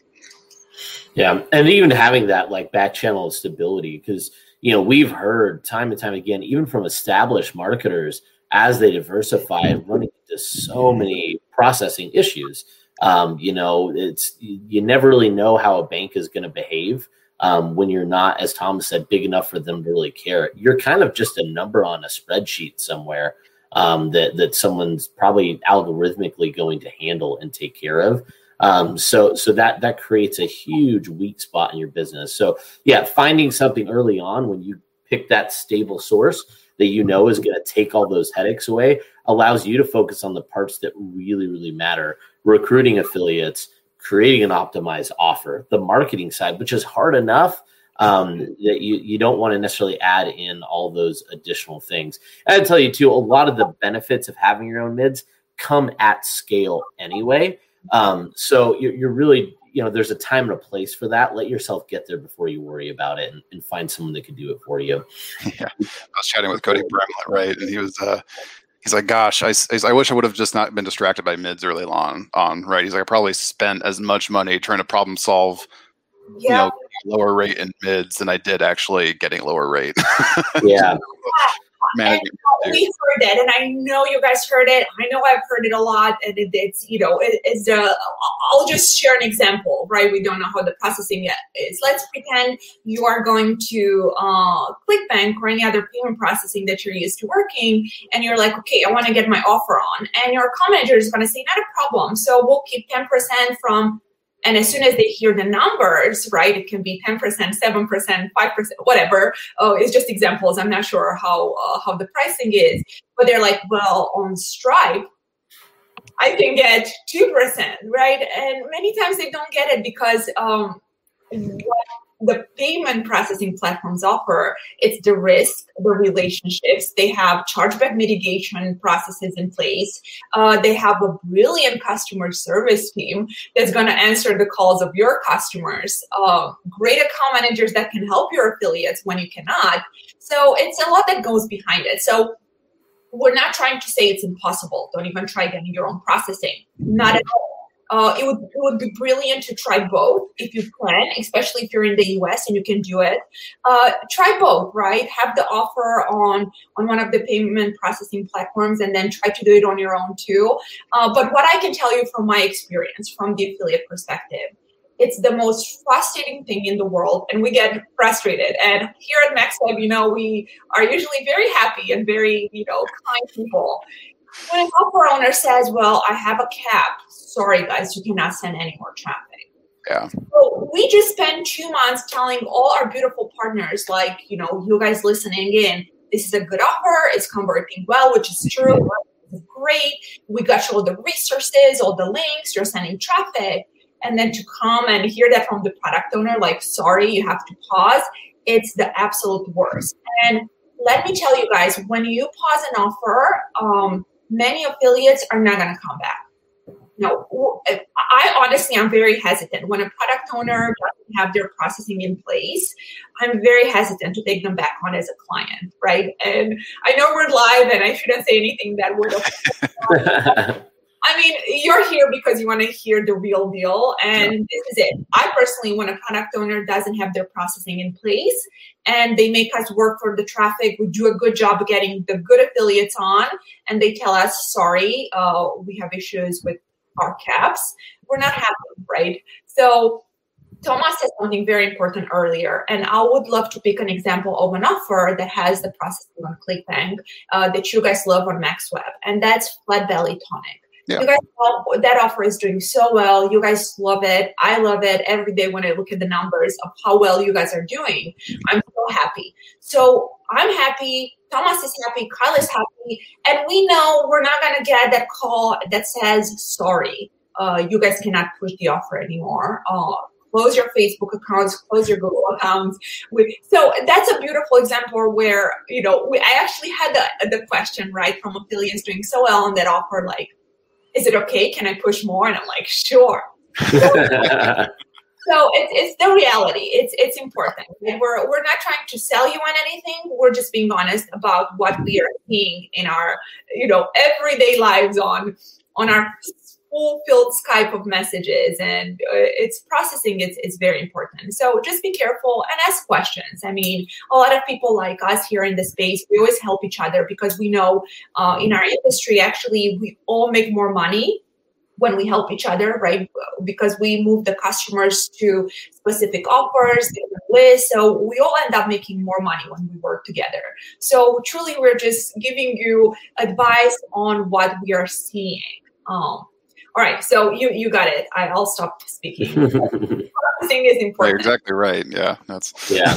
Yeah. And even having that like back channel stability, because, you know, we've heard time and time again, even from established marketers, as they diversify and run into so many processing issues, um, you know, it's, you never really know how a bank is going to behave. Um, when you're not, as Thomas said, big enough for them to really care, you're kind of just a number on a spreadsheet somewhere um, that that someone's probably algorithmically going to handle and take care of. Um, so so that that creates a huge weak spot in your business. So yeah, finding something early on when you pick that stable source that you know is going to take all those headaches away allows you to focus on the parts that really, really matter. Recruiting affiliates, creating an optimized offer, the marketing side, which is hard enough um, that you, you don't want to necessarily add in all those additional things. And I tell you too, a lot of the benefits of having your own mids come at scale anyway. Um, so you're, you're really, you know, there's a time and a place for that. Let yourself get there before you worry about it and, and find someone that can do it for you. Yeah. I was chatting with Cody Bramlett, right? And he was, uh, He's like, gosh, I, I wish I would have just not been distracted by mids early on, on, right? He's like, I probably spent as much money trying to problem solve, yeah. you know, lower rate in mids than I did actually getting lower rate. Yeah. Man, and we heard it, and I know you guys heard it. I know I've heard it a lot, and it, it's, you know, it, it's a, I'll just share an example, right? We don't know how the processing is. Let's pretend you are going to uh, ClickBank or any other payment processing that you're used to working, and you're like, okay, I want to get my offer on, and your account manager is going to say, not a problem. So we'll keep ten percent from, and as soon as they hear the numbers, right, it can be ten percent, seven percent, five percent, whatever. Oh, it's just examples. I'm not sure how uh, how the pricing is. But they're like, well, on Stripe, I can get two percent, right? And many times they don't get it because um, what the payment processing platforms offer, it's the risk, the relationships. They have chargeback mitigation processes in place. Uh, they have a brilliant customer service team that's going to answer the calls of your customers. Uh, great account managers that can help your affiliates when you cannot. So it's a lot that goes behind it. So we're not trying to say it's impossible. Don't even try getting your own processing. Not at all. Uh, it would it would be brilliant to try both if you can, especially if you're in the U S and you can do it. Uh, try both, right? Have the offer on, on one of the payment processing platforms and then try to do it on your own too. Uh, but what I can tell you from my experience, from the affiliate perspective, it's the most frustrating thing in the world, and we get frustrated. And here at MaxWeb, you know, we are usually very happy and very, you know, kind people. When an offer owner says, well, I have a cap, sorry, guys, you cannot send any more traffic. Yeah. So we just spent two months telling all our beautiful partners, like, you know, you guys listening in, this is a good offer. It's converting well, which is true. It's great. We got you all the resources, all the links. You're sending traffic. And then to come and hear that from the product owner, like, sorry, you have to pause. It's the absolute worst. And let me tell you guys, when you pause an offer, um, many affiliates are not going to come back. No, I honestly, I'm very hesitant. When a product owner doesn't have their processing in place, I'm very hesitant to take them back on as a client, right? And I know we're live and I shouldn't say anything that would I mean, you're here because you want to hear the real deal, and yeah. this is it. I personally, when a product owner doesn't have their processing in place and they make us work for the traffic, we do a good job of getting the good affiliates on, and they tell us, sorry, uh, we have issues with our caps. We're not happy, right? So Thomas said something very important earlier, and I would love to pick an example of an offer that has the processing on ClickBank uh, that you guys love on MaxWeb, and that's Flat Belly Tonic. Yeah. You guys love, that offer is doing so well. You guys love it. I love it every day when I look at the numbers of how well you guys are doing. I'm so happy. So I'm happy. Thomas is happy. Kyle is happy. And we know we're not going to get that call that says, sorry, uh, you guys cannot push the offer anymore. Uh, close your Facebook accounts, close your Google accounts. So that's a beautiful example where, you know, we, I actually had the, the question, right, from affiliates doing so well on that offer, like, is it okay? Can I push more? And I'm like, sure. So it's, it's the reality. It's it's important. We're we're not trying to sell you on anything. We're just being honest about what we are seeing in our, you know, everyday lives on on our full-filled Skype of messages, and uh, it's processing. It's it's very important. So just be careful and ask questions. I mean, a lot of people like us here in the space, we always help each other because we know uh, in our industry, actually, we all make more money when we help each other, right? Because we move the customers to specific offers, lists, so we all end up making more money when we work together. So truly, we're just giving you advice on what we are seeing. Um, All right, so you, you got it. I, I'll stop speaking. Processing is important. Right, exactly right. Yeah, that's yeah,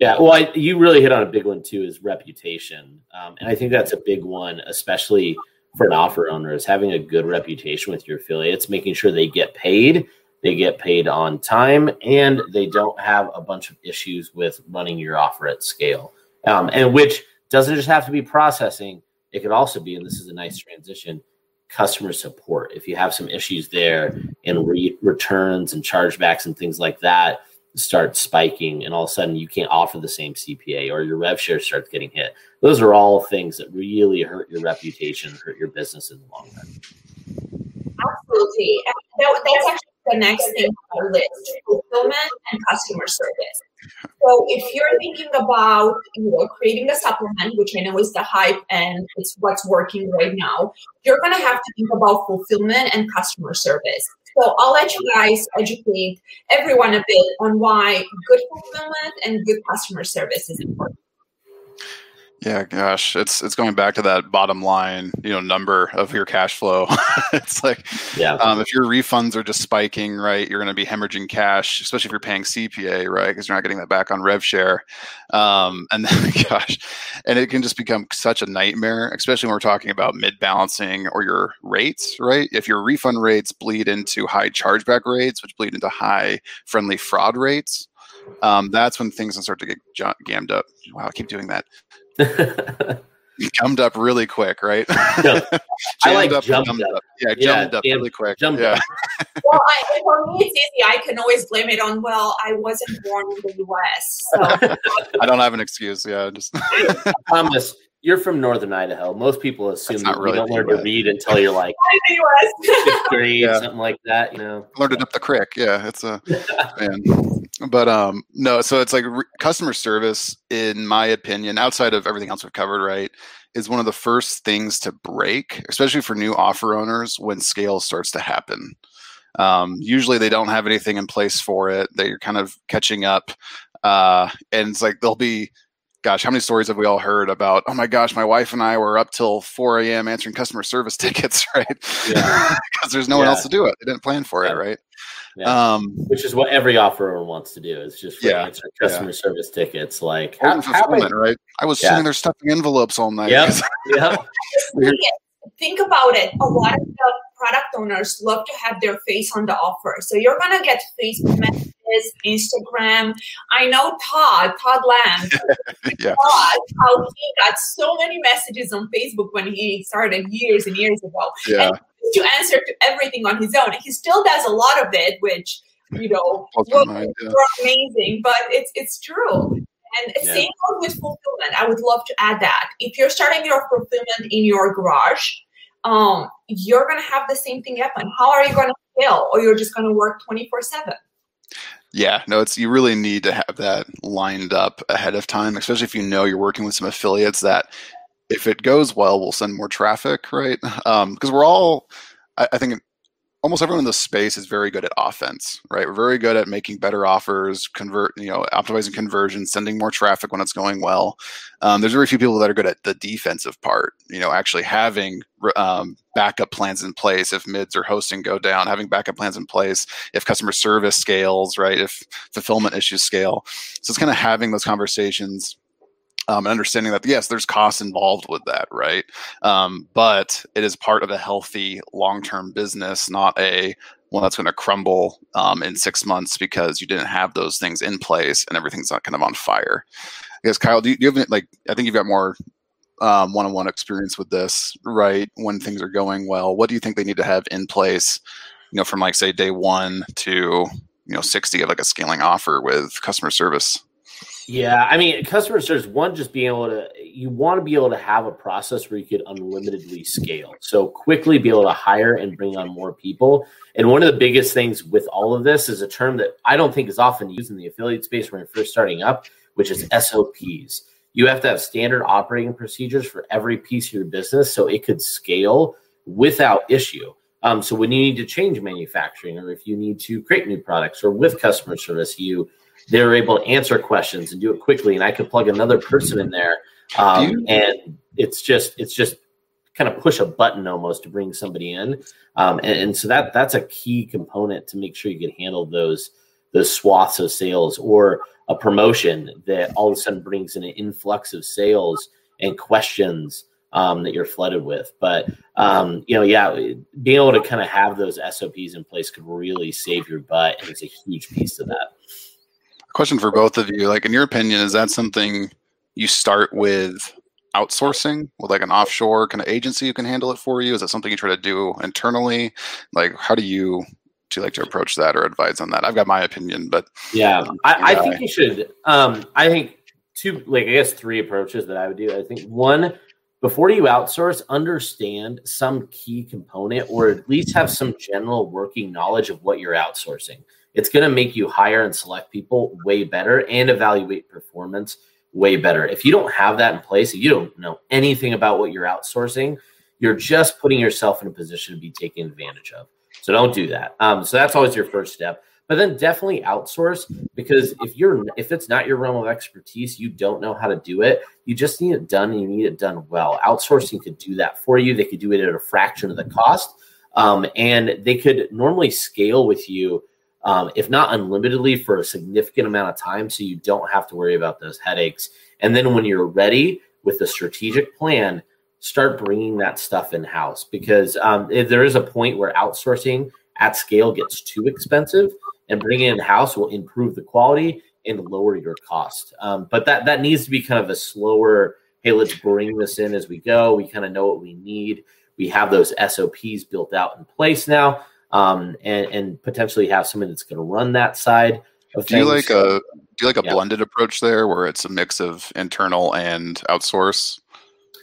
yeah. Well, I, you really hit on a big one too, is reputation, um, and I think that's a big one, especially for an offer owner, is having a good reputation with your affiliates, making sure they get paid, they get paid on time, and they don't have a bunch of issues with running your offer at scale. Um, and which doesn't just have to be processing; it could also be, and this is a nice transition, customer support. If you have some issues there and re- returns and chargebacks and things like that start spiking, and all of a sudden you can't offer the same C P A, or your rev share starts getting hit. Those are all things that really hurt your reputation, hurt your business in the long run. Absolutely. That, that's actually the next thing on our list, fulfillment and customer service. So if you're thinking about, you know, creating a supplement, which I know is the hype and it's what's working right now, you're going to have to think about fulfillment and customer service. So I'll let you guys educate everyone a bit on why good fulfillment and good customer service is important. Yeah, gosh, it's it's going back to that bottom line, you know, number of your cash flow. It's like, yeah, um, if your refunds are just spiking, right, you're going to be hemorrhaging cash, especially if you're paying C P A, right, because you're not getting that back on rev share. Um, and then, gosh, and it can just become such a nightmare, especially when we're talking about mid balancing or your rates, right? If your refund rates bleed into high chargeback rates, which bleed into high friendly fraud rates, um, that's when things can start to get j- gammed up. Wow, I keep doing that. Jumped up really quick, right? Jump. I like up jumped, jumped up. up. Yeah, yeah, jumped up really quick. Yeah. Up. Well, I, for me, it's easy. I can always blame it on, well, I wasn't born in the U S So. I don't have an excuse. Yeah, just Thomas, you're from Northern Idaho. Most people assume that really you don't learn to read until you're like fifth grade, yeah. something like that. You know, learned it up the creek. Yeah, it's a man. But um, no, so it's like re- customer service, in my opinion, outside of everything else we've covered, right, is one of the first things to break, especially for new offer owners when scale starts to happen. Um, usually they don't have anything in place for it. They're kind of catching up. Uh, and it's like they'll be, gosh, how many stories have we all heard about, oh my gosh, my wife and I were up till four a.m. answering customer service tickets, right? Yeah. Because there's no yeah. one else to do it. They didn't plan for yeah. it, right? Yeah. Um, which is what every offerer wants to do, is just yeah, answer customer yeah. service tickets. Like, how, fulfillment, how I, right? I was yeah. sitting there stuffing envelopes all night. Yep. yep. Think about it. A lot of the product owners love to have their face on the offer. So you're going to get Facebook messages, Instagram. I know Todd, Todd Lamb, yeah. Todd, how he got so many messages on Facebook when he started years and years ago. Yeah. And to answer to everything on his own. He still does a lot of it, which, you know, you're amazing, but it's it's true. And yeah. same with fulfillment. I would love to add that. If you're starting your fulfillment in your garage, um, you're going to have the same thing happen. How are you going to scale? Or you're just going to work twenty-four seven. Yeah, no, it's, you really need to have that lined up ahead of time, especially if you know you're working with some affiliates that if it goes well, we'll send more traffic, right? Um, because we're all, I, I think almost everyone in this space is very good at offense, right? We're very good at making better offers, convert, you know, optimizing conversions, sending more traffic when it's going well. Um, there's very few people that are good at the defensive part, you know, actually having um, backup plans in place if mids or hosting go down, having backup plans in place if customer service scales, right? If fulfillment issues scale. So it's kind of having those conversations. Um, and understanding that, yes, there's costs involved with that, right? Um, but it is part of a healthy long-term business, not a one that's going to crumble um, in six months because you didn't have those things in place and everything's not kind of on fire. I guess, Kyle, do you, do you have, like, I think you've got more um, one-on-one experience with this, right? When things are going well, what do you think they need to have in place, you know, from, like, say, day one to, you know, sixty of, like, a scaling offer with customer service? Yeah, I mean, customer service, one, just being able to, you want to be able to have a process where you could unlimitedly scale. So quickly be able to hire and bring on more people. And one of the biggest things with all of this is a term that I don't think is often used in the affiliate space when you're first starting up, which is S O Ps. You have to have standard operating procedures for every piece of your business so it could scale without issue. Um, so when you need to change manufacturing or if you need to create new products or with customer service, you they're able to answer questions and do it quickly. And I could plug another person in there. Um, you, and it's just, it's just kind of push a button almost to bring somebody in. Um, and, and so that, that's a key component to make sure you can handle those, those swaths of sales or a promotion that all of a sudden brings in an influx of sales and questions um, that you're flooded with. But, um, you know, yeah, being able to kind of have those S O Ps in place could really save your butt. And it's a huge piece of that. Question for both of you, like, in your opinion, is that something you start with outsourcing with, like, an offshore kind of agency who can handle it for you? Is it something you try to do internally? Like, how do you do you like to approach that or advise on that? I've got my opinion, but yeah, um, I, I think you should. Um, I think two, like, I guess three approaches that I would do. I think one, before you outsource, understand some key component or at least have some general working knowledge of what you're outsourcing. It's going to make you hire and select people way better and evaluate performance way better. If you don't have that in place, if you don't know anything about what you're outsourcing, you're just putting yourself in a position to be taken advantage of. So don't do that. Um, so that's always your first step. But then definitely outsource, because if you're if it's not your realm of expertise, you don't know how to do it. You just need it done, and you need it done well. Outsourcing could do that for you. They could do it at a fraction of the cost, um, and they could normally scale with you. Um, if not unlimitedly, for a significant amount of time, so you don't have to worry about those headaches. And then when you're ready with a strategic plan, start bringing that stuff in-house, because um, if there is a point where outsourcing at scale gets too expensive, and bringing it in-house will improve the quality and lower your cost. Um, but that that needs to be kind of a slower, hey, let's bring this in as we go. We kind of know what we need. We have those S O Ps built out in place now. Um, and, and potentially have someone that's going to run that side of do things. You like a, do you like a yeah. blended approach there where it's a mix of internal and outsource?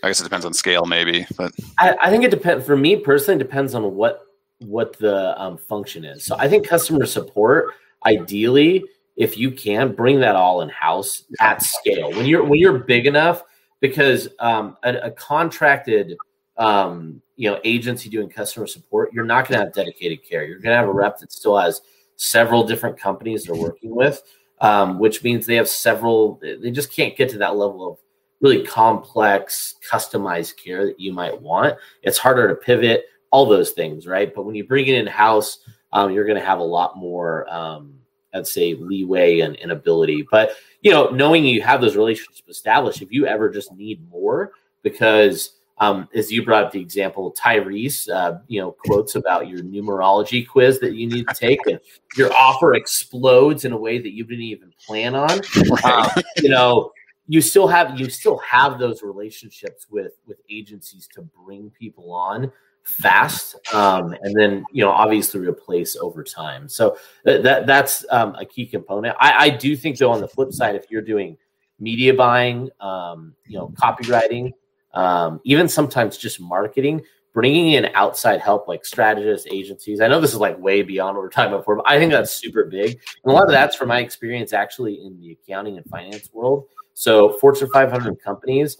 I guess it depends on scale maybe. But I, I think it depends. For me personally, it depends on what what the um, function is. So I think customer support, ideally, if you can, bring that all in-house yeah. at scale. When you're when you're big enough, because um, a, a contracted um you know, agency doing customer support, you're not going to have dedicated care. You're going to have a rep that still has several different companies they're working with, um, which means they have several, they just can't get to that level of really complex, customized care that you might want. It's harder to pivot, all those things, right? But when you bring it in-house, um, you're going to have a lot more, um, I'd say, leeway and, and ability. But, you know, knowing you have those relationships established, if you ever just need more, because Um, as you brought up the example, Tyrese, uh, you know, quotes about your numerology quiz that you need to take, and your offer explodes in a way that you didn't even plan on. Um, you know, you still have you still have those relationships with with agencies to bring people on fast, um, and then, you know, obviously replace over time. So th- that that's um, a key component. I, I do think, though, on the flip side, if you're doing media buying, um, you know, copywriting. Um, even sometimes just marketing, bringing in outside help like strategists, agencies. I know this is like way beyond what we're talking about before, but I think that's super big. And a lot of that's from my experience actually in the accounting and finance world. So Fortune five hundred companies,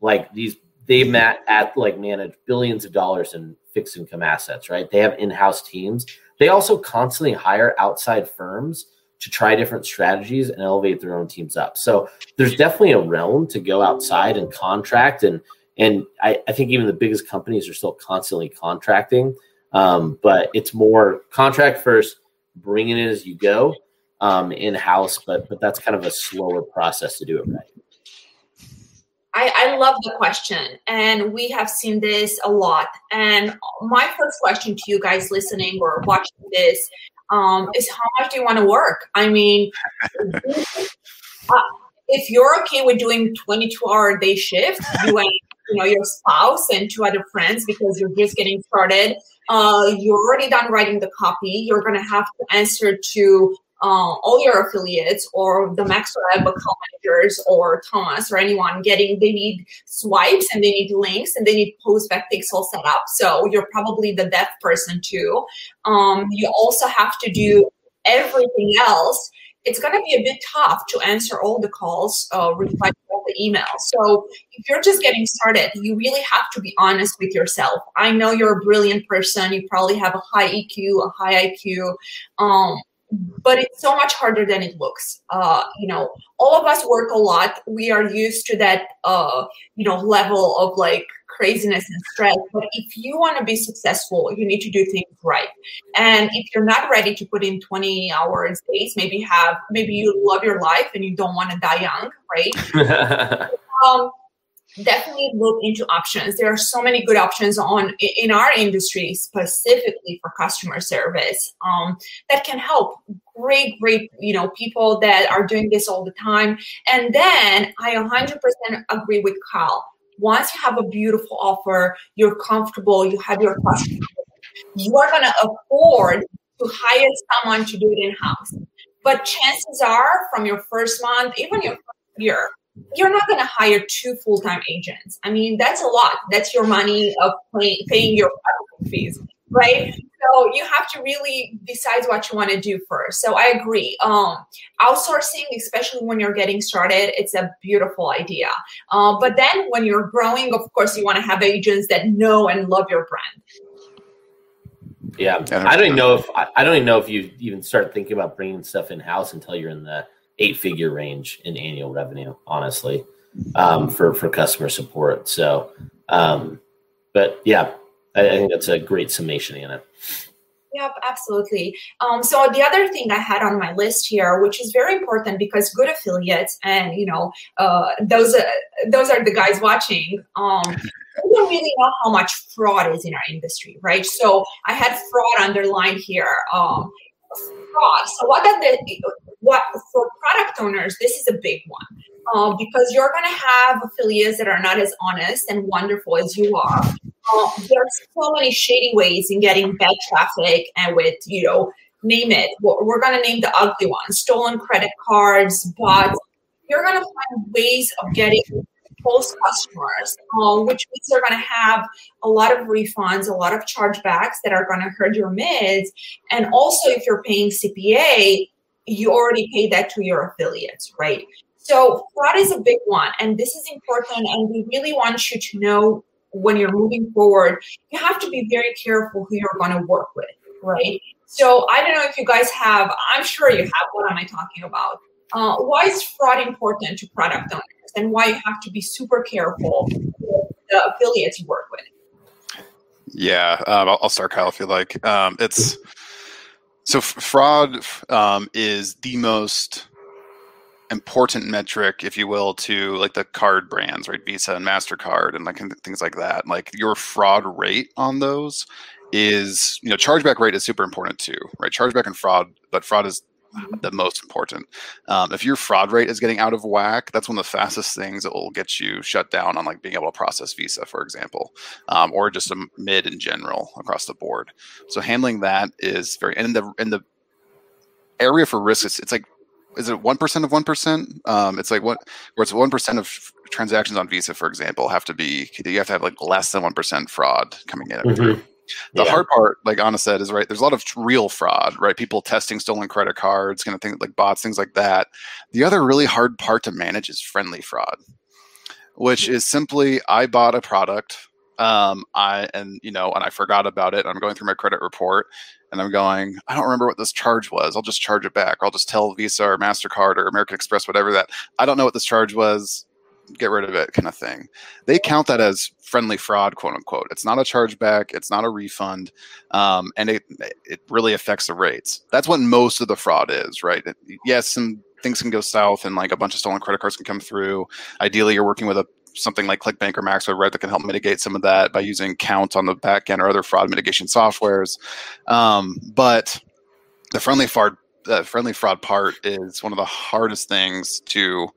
like these, they mat at like manage billions of dollars in fixed income assets, right? They have in-house teams. They also constantly hire outside firms to try different strategies and elevate their own teams up. So there's definitely a realm to go outside and contract. And And I, I think even the biggest companies are still constantly contracting, um, but it's more contract first, bring it in as you go um, in-house, but but that's kind of a slower process to do it right. I, I love the question, and we have seen this a lot. And my first question to you guys listening or watching this um, is how much do you want to work? I mean, uh, if you're okay with doing twenty-two hour day shift, you ain't. You know, your spouse and two other friends, because you're just getting started. Uh, you're already done writing the copy. You're going to have to answer to uh, all your affiliates or the MaxWeb account managers or Thomas or anyone getting, they need swipes and they need links and they need post back pixel set up. So you're probably the dev person too. Um, you also have to do everything else. It's going to be a bit tough to answer all the calls, uh, reply to all the emails. So if you're just getting started, you really have to be honest with yourself. I know you're a brilliant person. You probably have a high E Q, a high I Q, um, but it's so much harder than it looks. Uh, you know, all of us work a lot. We are used to that, uh, you know, level of like craziness and stress. But if you want to be successful, you need to do things right. And if you're not ready to put in twenty hours days, maybe have, maybe you love your life and you don't want to die young, right? um, definitely look into options. There are so many good options on in our industry, specifically for customer service, um, that can help. Great, great, you know, people that are doing this all the time. And then I one hundred percent agree with Kyle. Once you have a beautiful offer, you're comfortable, you have your customers, you are going to afford to hire someone to do it in-house. But chances are from your first month, even your first year, you're not going to hire two full-time agents. I mean, that's a lot. That's your money of pay- paying your fees, right? So you have to really decide what you want to do first. So I agree. Um, outsourcing, especially when you're getting started, it's a beautiful idea. Uh, but then when you're growing, of course, you want to have agents that know and love your brand. Yeah, I don't even know if I, I don't even know if you even start thinking about bringing stuff in house until you're in the eight-figure range in annual revenue, honestly, um, for for customer support. So, um, but yeah. I think that's a great summation, Anna. Yep, absolutely. Um, so the other thing I had on my list here, which is very important because good affiliates and, you know, uh, those, uh, those are the guys watching. Um, we don't really know how much fraud is in our industry, right? So I had fraud underlined here. Um, fraud. So what that the, what for product owners, this is a big one. Uh, because you're going to have affiliates that are not as honest and wonderful as you are. Uh, there's so many shady ways in getting bad traffic and with, you know, name it. We're, we're going to name the ugly ones, stolen credit cards, bots. You're going to find ways of getting false customers, uh, which means they're going to have a lot of refunds, a lot of chargebacks that are going to hurt your mids. And also if you're paying C P A, you already paid that to your affiliates, right? So fraud is a big one, and this is important, and we really want you to know when you're moving forward, you have to be very careful who you're going to work with, right? So I don't know if you guys have, I'm sure you have, what am I talking about? Uh, why is fraud important to product owners, and why you have to be super careful with the affiliates you work with? Yeah, um, I'll start, Kyle, if you like. Um, it's so f- fraud um, is the most important metric, if you will, to like the card brands, right? Visa and MasterCard and like things like that. Like your fraud rate on those is, you know, chargeback rate is super important too, right? Chargeback and fraud, but fraud is the most important. Um, if your fraud rate is getting out of whack, that's one of the fastest things that will get you shut down on like being able to process Visa, for example, um, or just a mid in general across the board. So handling that is very, and in the, in the area for risk, it's, it's like is it one percent of one percent? Um, it's like what, where it's one percent of transactions on Visa, for example, have to be, you have to have like less than one percent fraud coming in. Mm-hmm. The yeah. hard part, like Anna said, is right. There's a lot of real fraud, right? People testing stolen credit cards, kind of things like bots, things like that. The other really hard part to manage is friendly fraud, which is simply I bought a product, um, I and you know, and I forgot about it. I'm going through my credit report, and I'm going, I don't remember what this charge was. I'll just charge it back. Or I'll just tell Visa or MasterCard or American Express, whatever that. I don't know what this charge was. Get rid of it, kind of thing. They count that as friendly fraud, quote unquote. It's not a chargeback. It's not a refund. Um, and it it really affects the rates. That's what most of the fraud is, right? It, yes, some things can go south and like a bunch of stolen credit cards can come through. Ideally, you're working with a something like ClickBank or MaxWeb, right, that can help mitigate some of that by using Count on the back end or other fraud mitigation softwares. Um, but the friendly fraud, uh, friendly fraud part is one of the hardest things to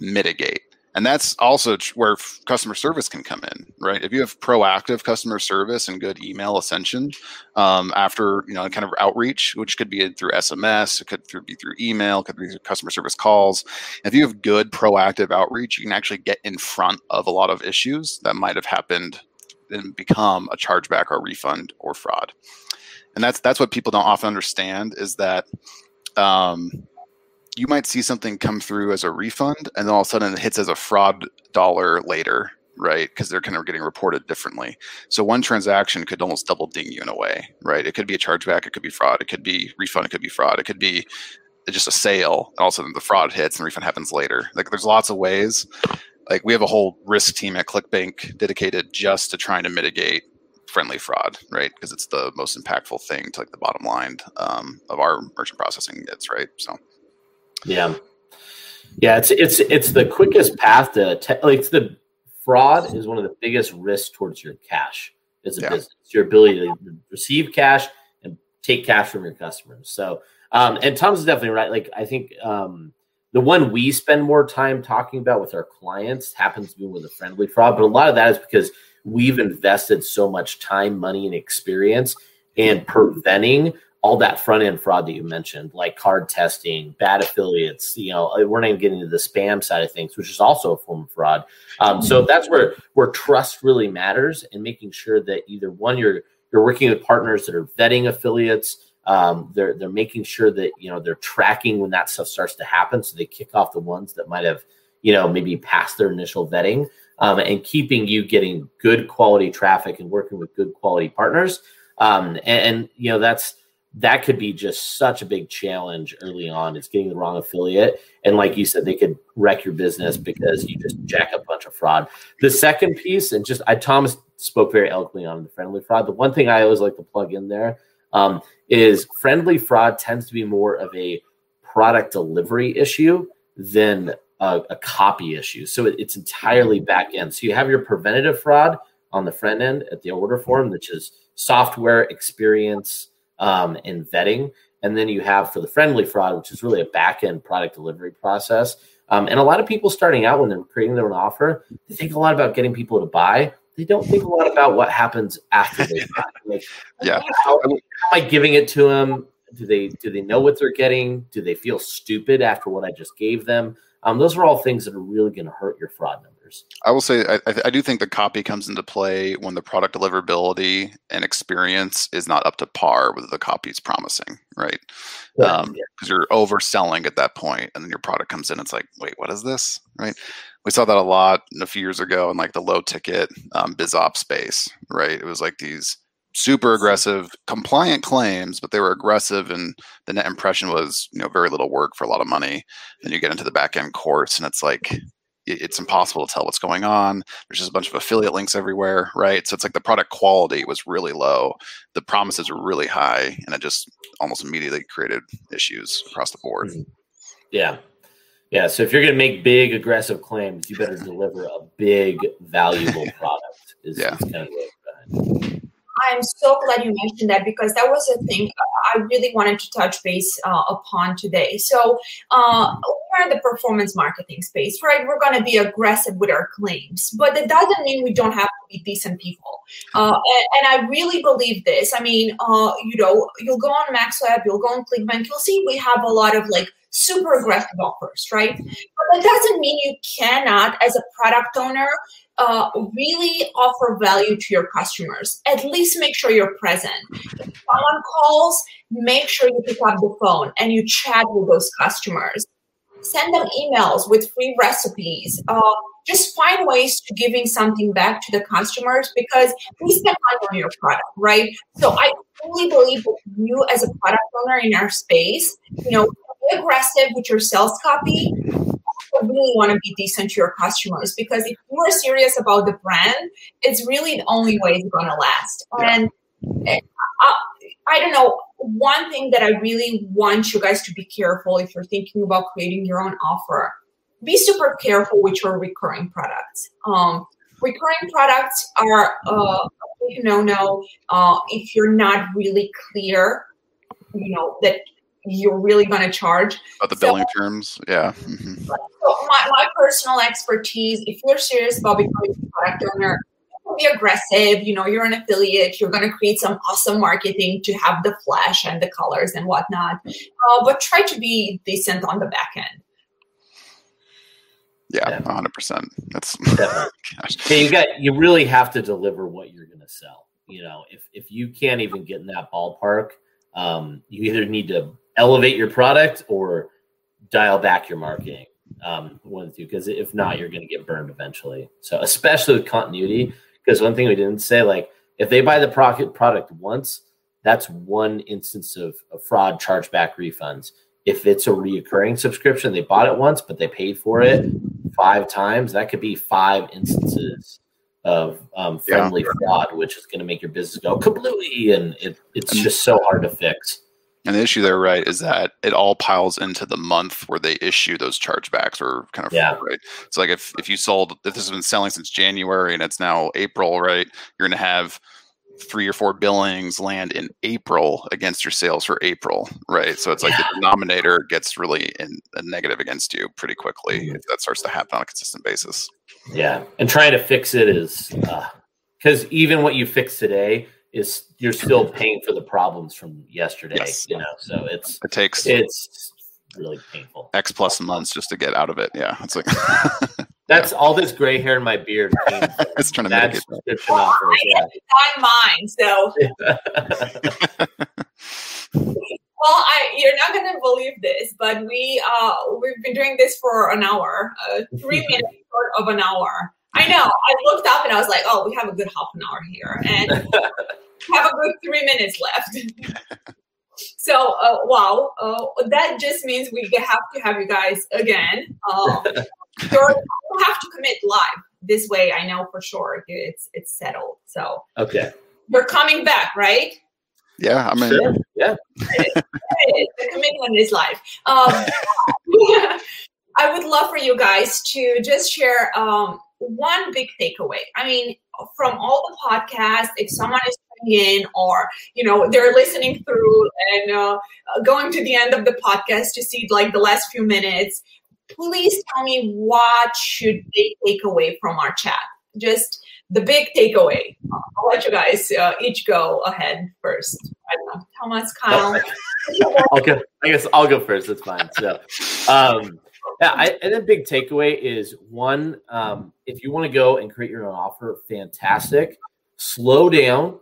mitigate. And that's also where customer service can come in, right? If you have proactive customer service and good email ascension um, after, you know, kind of outreach, which could be through S M S, it could be through email, it could be through customer service calls. If you have good proactive outreach, you can actually get in front of a lot of issues that might have happened and become a chargeback or refund or fraud. And that's that's what people don't often understand is that um, you might see something come through as a refund and then all of a sudden it hits as a fraud dollar later, right? Because they're kind of getting reported differently. So one transaction could almost double ding you in a way, right? It could be a chargeback, it could be fraud, it could be refund, it could be fraud, it could be just a sale. And all of a sudden the fraud hits and the refund happens later. Like there's lots of ways. Like we have a whole risk team at ClickBank dedicated just to trying to mitigate friendly fraud, right? Because it's the most impactful thing to like the bottom line um, of our merchant processing gets, right? So. Yeah, yeah, it's it's it's the quickest path to te- like it's the fraud is one of the biggest risks towards your cash as a yeah. business. Your ability to receive cash and take cash from your customers. So, um, and Tom's is definitely right. Like I think um, the one we spend more time talking about with our clients happens to be with a friendly fraud, but a lot of that is because we've invested so much time, money, and experience in preventing all that front end fraud that you mentioned, like card testing, bad affiliates, you know, we're not even getting into the spam side of things, which is also a form of fraud. Um, so that's where, where trust really matters and making sure that either one, you're, you're working with partners that are vetting affiliates. Um, they're, they're making sure that, you know, they're tracking when that stuff starts to happen. So they kick off the ones that might have, you know, maybe passed their initial vetting um, and keeping you getting good quality traffic and working with good quality partners. Um, and, and, you know, that's, that could be just such a big challenge early on. It's getting the wrong affiliate. And like you said, they could wreck your business because you just jack up a bunch of fraud. The second piece, and just I Thomas spoke very eloquently on the friendly fraud. The one thing I always like to plug in there um, is friendly fraud tends to be more of a product delivery issue than a, a copy issue. So it, it's entirely back end. So you have your preventative fraud on the front end at the order form, which is software experience, um, and vetting. And then you have for the friendly fraud, which is really a back-end product delivery process. Um, and a lot of people starting out when they're creating their own offer, they think a lot about getting people to buy. They don't think a lot about what happens after they buy. Like, yeah. How, how am I giving it to them? Do they, do they know what they're getting? Do they feel stupid after what I just gave them? Um, those are all things that are really going to hurt your fraud numbers. I will say, I, I do think the copy comes into play when the product deliverability and experience is not up to par with the copy's promising, right? Because um, yeah. you're overselling at that point, and then your product comes in, it's like, wait, what is this, right? We saw that a lot a few years ago in like the low ticket um, biz op space, right? It was like these super aggressive compliant claims, but they were aggressive and the net impression was, you know, very little work for a lot of money. Then you get into the back end course and it's like, it's impossible to tell what's going on. There's just a bunch of affiliate links everywhere, right? So it's like the product quality was really low. The promises were really high and it just almost immediately created issues across the board. Yeah. Yeah. So if you're going to make big aggressive claims, you better deliver a big valuable product. Is yeah. kind of what I'm so glad you mentioned that because that was a thing I really wanted to touch base uh, upon today. So uh, we're in the performance marketing space, right? We're going to be aggressive with our claims, but that doesn't mean we don't have to be decent people. Uh, and, and I really believe this. I mean, uh, you know, you'll go on MaxWeb, you'll go on ClickBank, you'll see we have a lot of like super aggressive offers, right? But that doesn't mean you cannot, as a product owner, uh, really offer value to your customers. At least make sure you're present. If someone calls, make sure you pick up the phone and you chat with those customers. Send them emails with free recipes. Uh, just find ways to giving something back to the customers because we spend money on your product, right? So I truly believe that you as a product owner in our space, you know, be aggressive with your sales copy. You really want to be decent to your customers because if you're serious about the brand, it's really the only way it's going to last. And I, I don't know. One thing that I really want you guys to be careful if you're thinking about creating your own offer, be super careful with your recurring products. Um, recurring products are uh, you know, no, uh, if you're not really clear, you know, that you're really going to charge. About the billing so, terms, yeah. Mm-hmm. So my, my personal expertise, if you're serious about becoming a product owner, be aggressive, you know, you're an affiliate, you're going to create some awesome marketing to have the flash and the colors and whatnot, uh, but try to be decent on the back end. Yeah, one hundred percent. That's gosh. So you got, you really have to deliver what you're going to sell. You know, if, if you can't even get in that ballpark, um, you either need to elevate your product or dial back your marketing. Um, one of the two, because if not, you're going to get burned eventually. So especially with continuity. Because one thing we didn't say, like, if they buy the product once, that's one instance of, of fraud, chargeback, refunds. If it's a reoccurring subscription, they bought it once, but they paid for it five times, that could be five instances of um, friendly yeah. fraud, which is going to make your business go kablooey, and it, it's just so hard to fix. And the issue there, right, is that it all piles into the month where they issue those chargebacks or kind of, yeah. right? So like if, if you sold, if this has been selling since January and it's now April, right, you're going to have three or four billings land in April against your sales for April, right? So it's like yeah. the denominator gets really in a negative against you pretty quickly if that starts to happen on a consistent basis. Yeah. And trying to fix it is, uh, because even what you fix today is you're still paying for the problems from yesterday, yes. you know, so it's, it takes, it's really painful. X plus months just to get out of it. Yeah. It's like, that's yeah. all this gray hair in my beard. It's trying to that's mitigate that. Well, offers, I yeah. on mine. So, well, I, you're not going to believe this, but we, uh, we've been doing this for an hour, uh, three minutes short of an hour. I know. I looked up and I was like, oh, we have a good half an hour here and we have a good three minutes left. So, uh, wow. Uh, that just means we have to have you guys again. Um, you have to commit live this way. I know for sure it's, it's settled. So okay, you're coming back, right? Yeah. I mean, sure. yeah. The commitment is live. Um, I would love for you guys to just share, um, one big takeaway. I mean, from all the podcasts, if someone is tuning in or, you know, they're listening through and uh, going to the end of the podcast to see like the last few minutes, please tell me what should they take away from our chat? Just the big takeaway. I'll let you guys uh, each go ahead first. I don't know. Thomas, Kyle. Okay. I guess I'll go first. That's fine. So, um, yeah, I, and the big takeaway is one, um, if you want to go and create your own offer, fantastic. Slow down,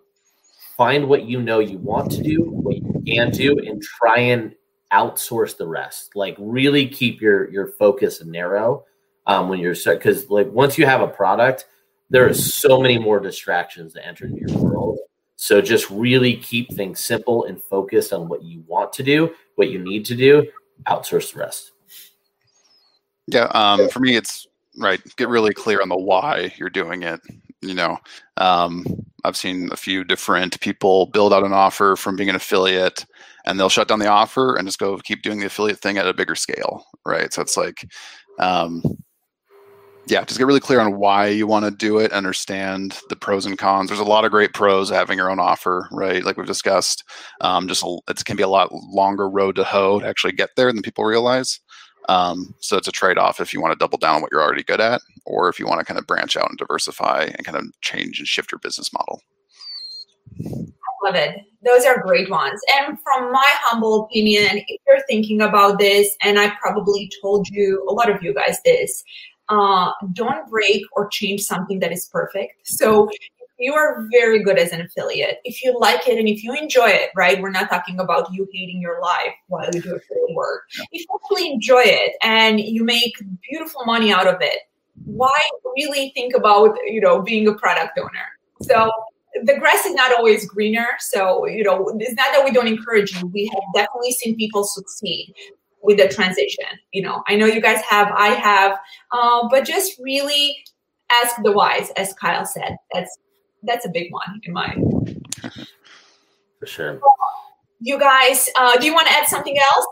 find what you know you want to do, what you can do, and try and outsource the rest. Like really keep your your focus narrow um, when you're – because like once you have a product, there are so many more distractions that enter into your world. So just really keep things simple and focused on what you want to do, what you need to do, outsource the rest. Yeah, um, for me, it's right. Get really clear on the why you're doing it. You know, um, I've seen a few different people build out an offer from being an affiliate, and they'll shut down the offer and just go keep doing the affiliate thing at a bigger scale, right? So it's like, um, yeah, just get really clear on why you want to do it. Understand the pros and cons. There's a lot of great pros of having your own offer, right? Like we've discussed, um, just a, it can be a lot longer road to hoe to actually get there than people realize. Um, so it's a trade-off if you want to double down on what you're already good at, or if you want to kind of branch out and diversify and kind of change and shift your business model. I love it. Those are great ones. And from my humble opinion, if you're thinking about this, and I probably told you, a lot of you guys this, uh, don't break or change something that is perfect. So you are very good as an affiliate. If you like it and if you enjoy it, right? We're not talking about you hating your life while you do affiliate work. If you actually enjoy it and you make beautiful money out of it, why really think about, you know, being a product owner? So the grass is not always greener. So, you know, it's not that we don't encourage you. We have definitely seen people succeed with the transition. You know, I know you guys have, I have, uh, but just really ask the whys, as Kyle said. That's That's a big one in mind. For sure. You guys, uh, do you want to add something else?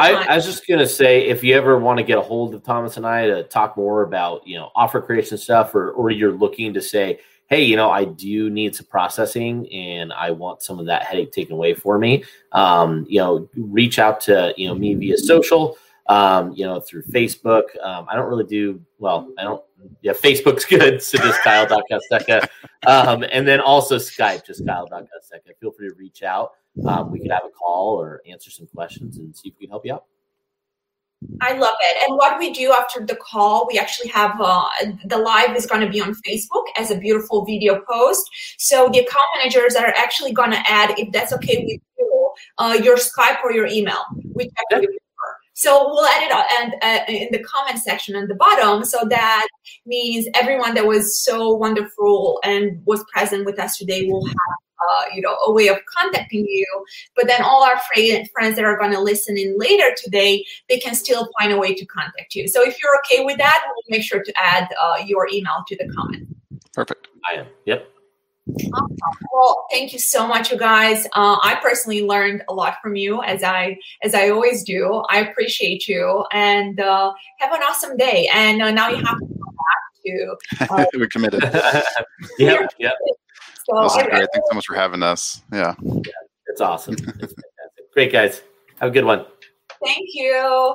I, I was just going to say, if you ever want to get a hold of Thomas and I to talk more about, you know, offer creation stuff, or, or you're looking to say, hey, you know, I do need some processing and I want some of that headache taken away for me. Um, you know, reach out to, you know, me via social, um, you know, through Facebook. Um, I don't really do, well, I don't, yeah, Facebook's good. So just Kyle dot Kosteka. Um, and then also Skype, just Kyle dot Kosteka. Feel free to reach out. Um, we can have a call or answer some questions and see if we can help you out. I love it. And what we do after the call, we actually have uh, the live is going to be on Facebook as a beautiful video post. So the account managers are actually going to add, if that's okay with you, uh, your Skype or your email, whichever you prefer. So we'll add it and uh, in the comment section at the bottom. So that means everyone that was so wonderful and was present with us today will have Uh, you know, a way of contacting you. But then all our fr- friends that are going to listen in later today, they can still find a way to contact you. So if you're okay with that, we'll make sure to add uh, your email to the comment. Perfect. I am. Yep. Awesome. Well, thank you so much, you guys. Uh, I personally learned a lot from you, as I as I always do. I appreciate you, and uh, have an awesome day. And uh, now you have to come back to. Uh, We're committed. Yep. Yep. So, this is great. Thanks so much for having us. Yeah. yeah it's awesome. It's fantastic. Great, guys. Have a good one. Thank you.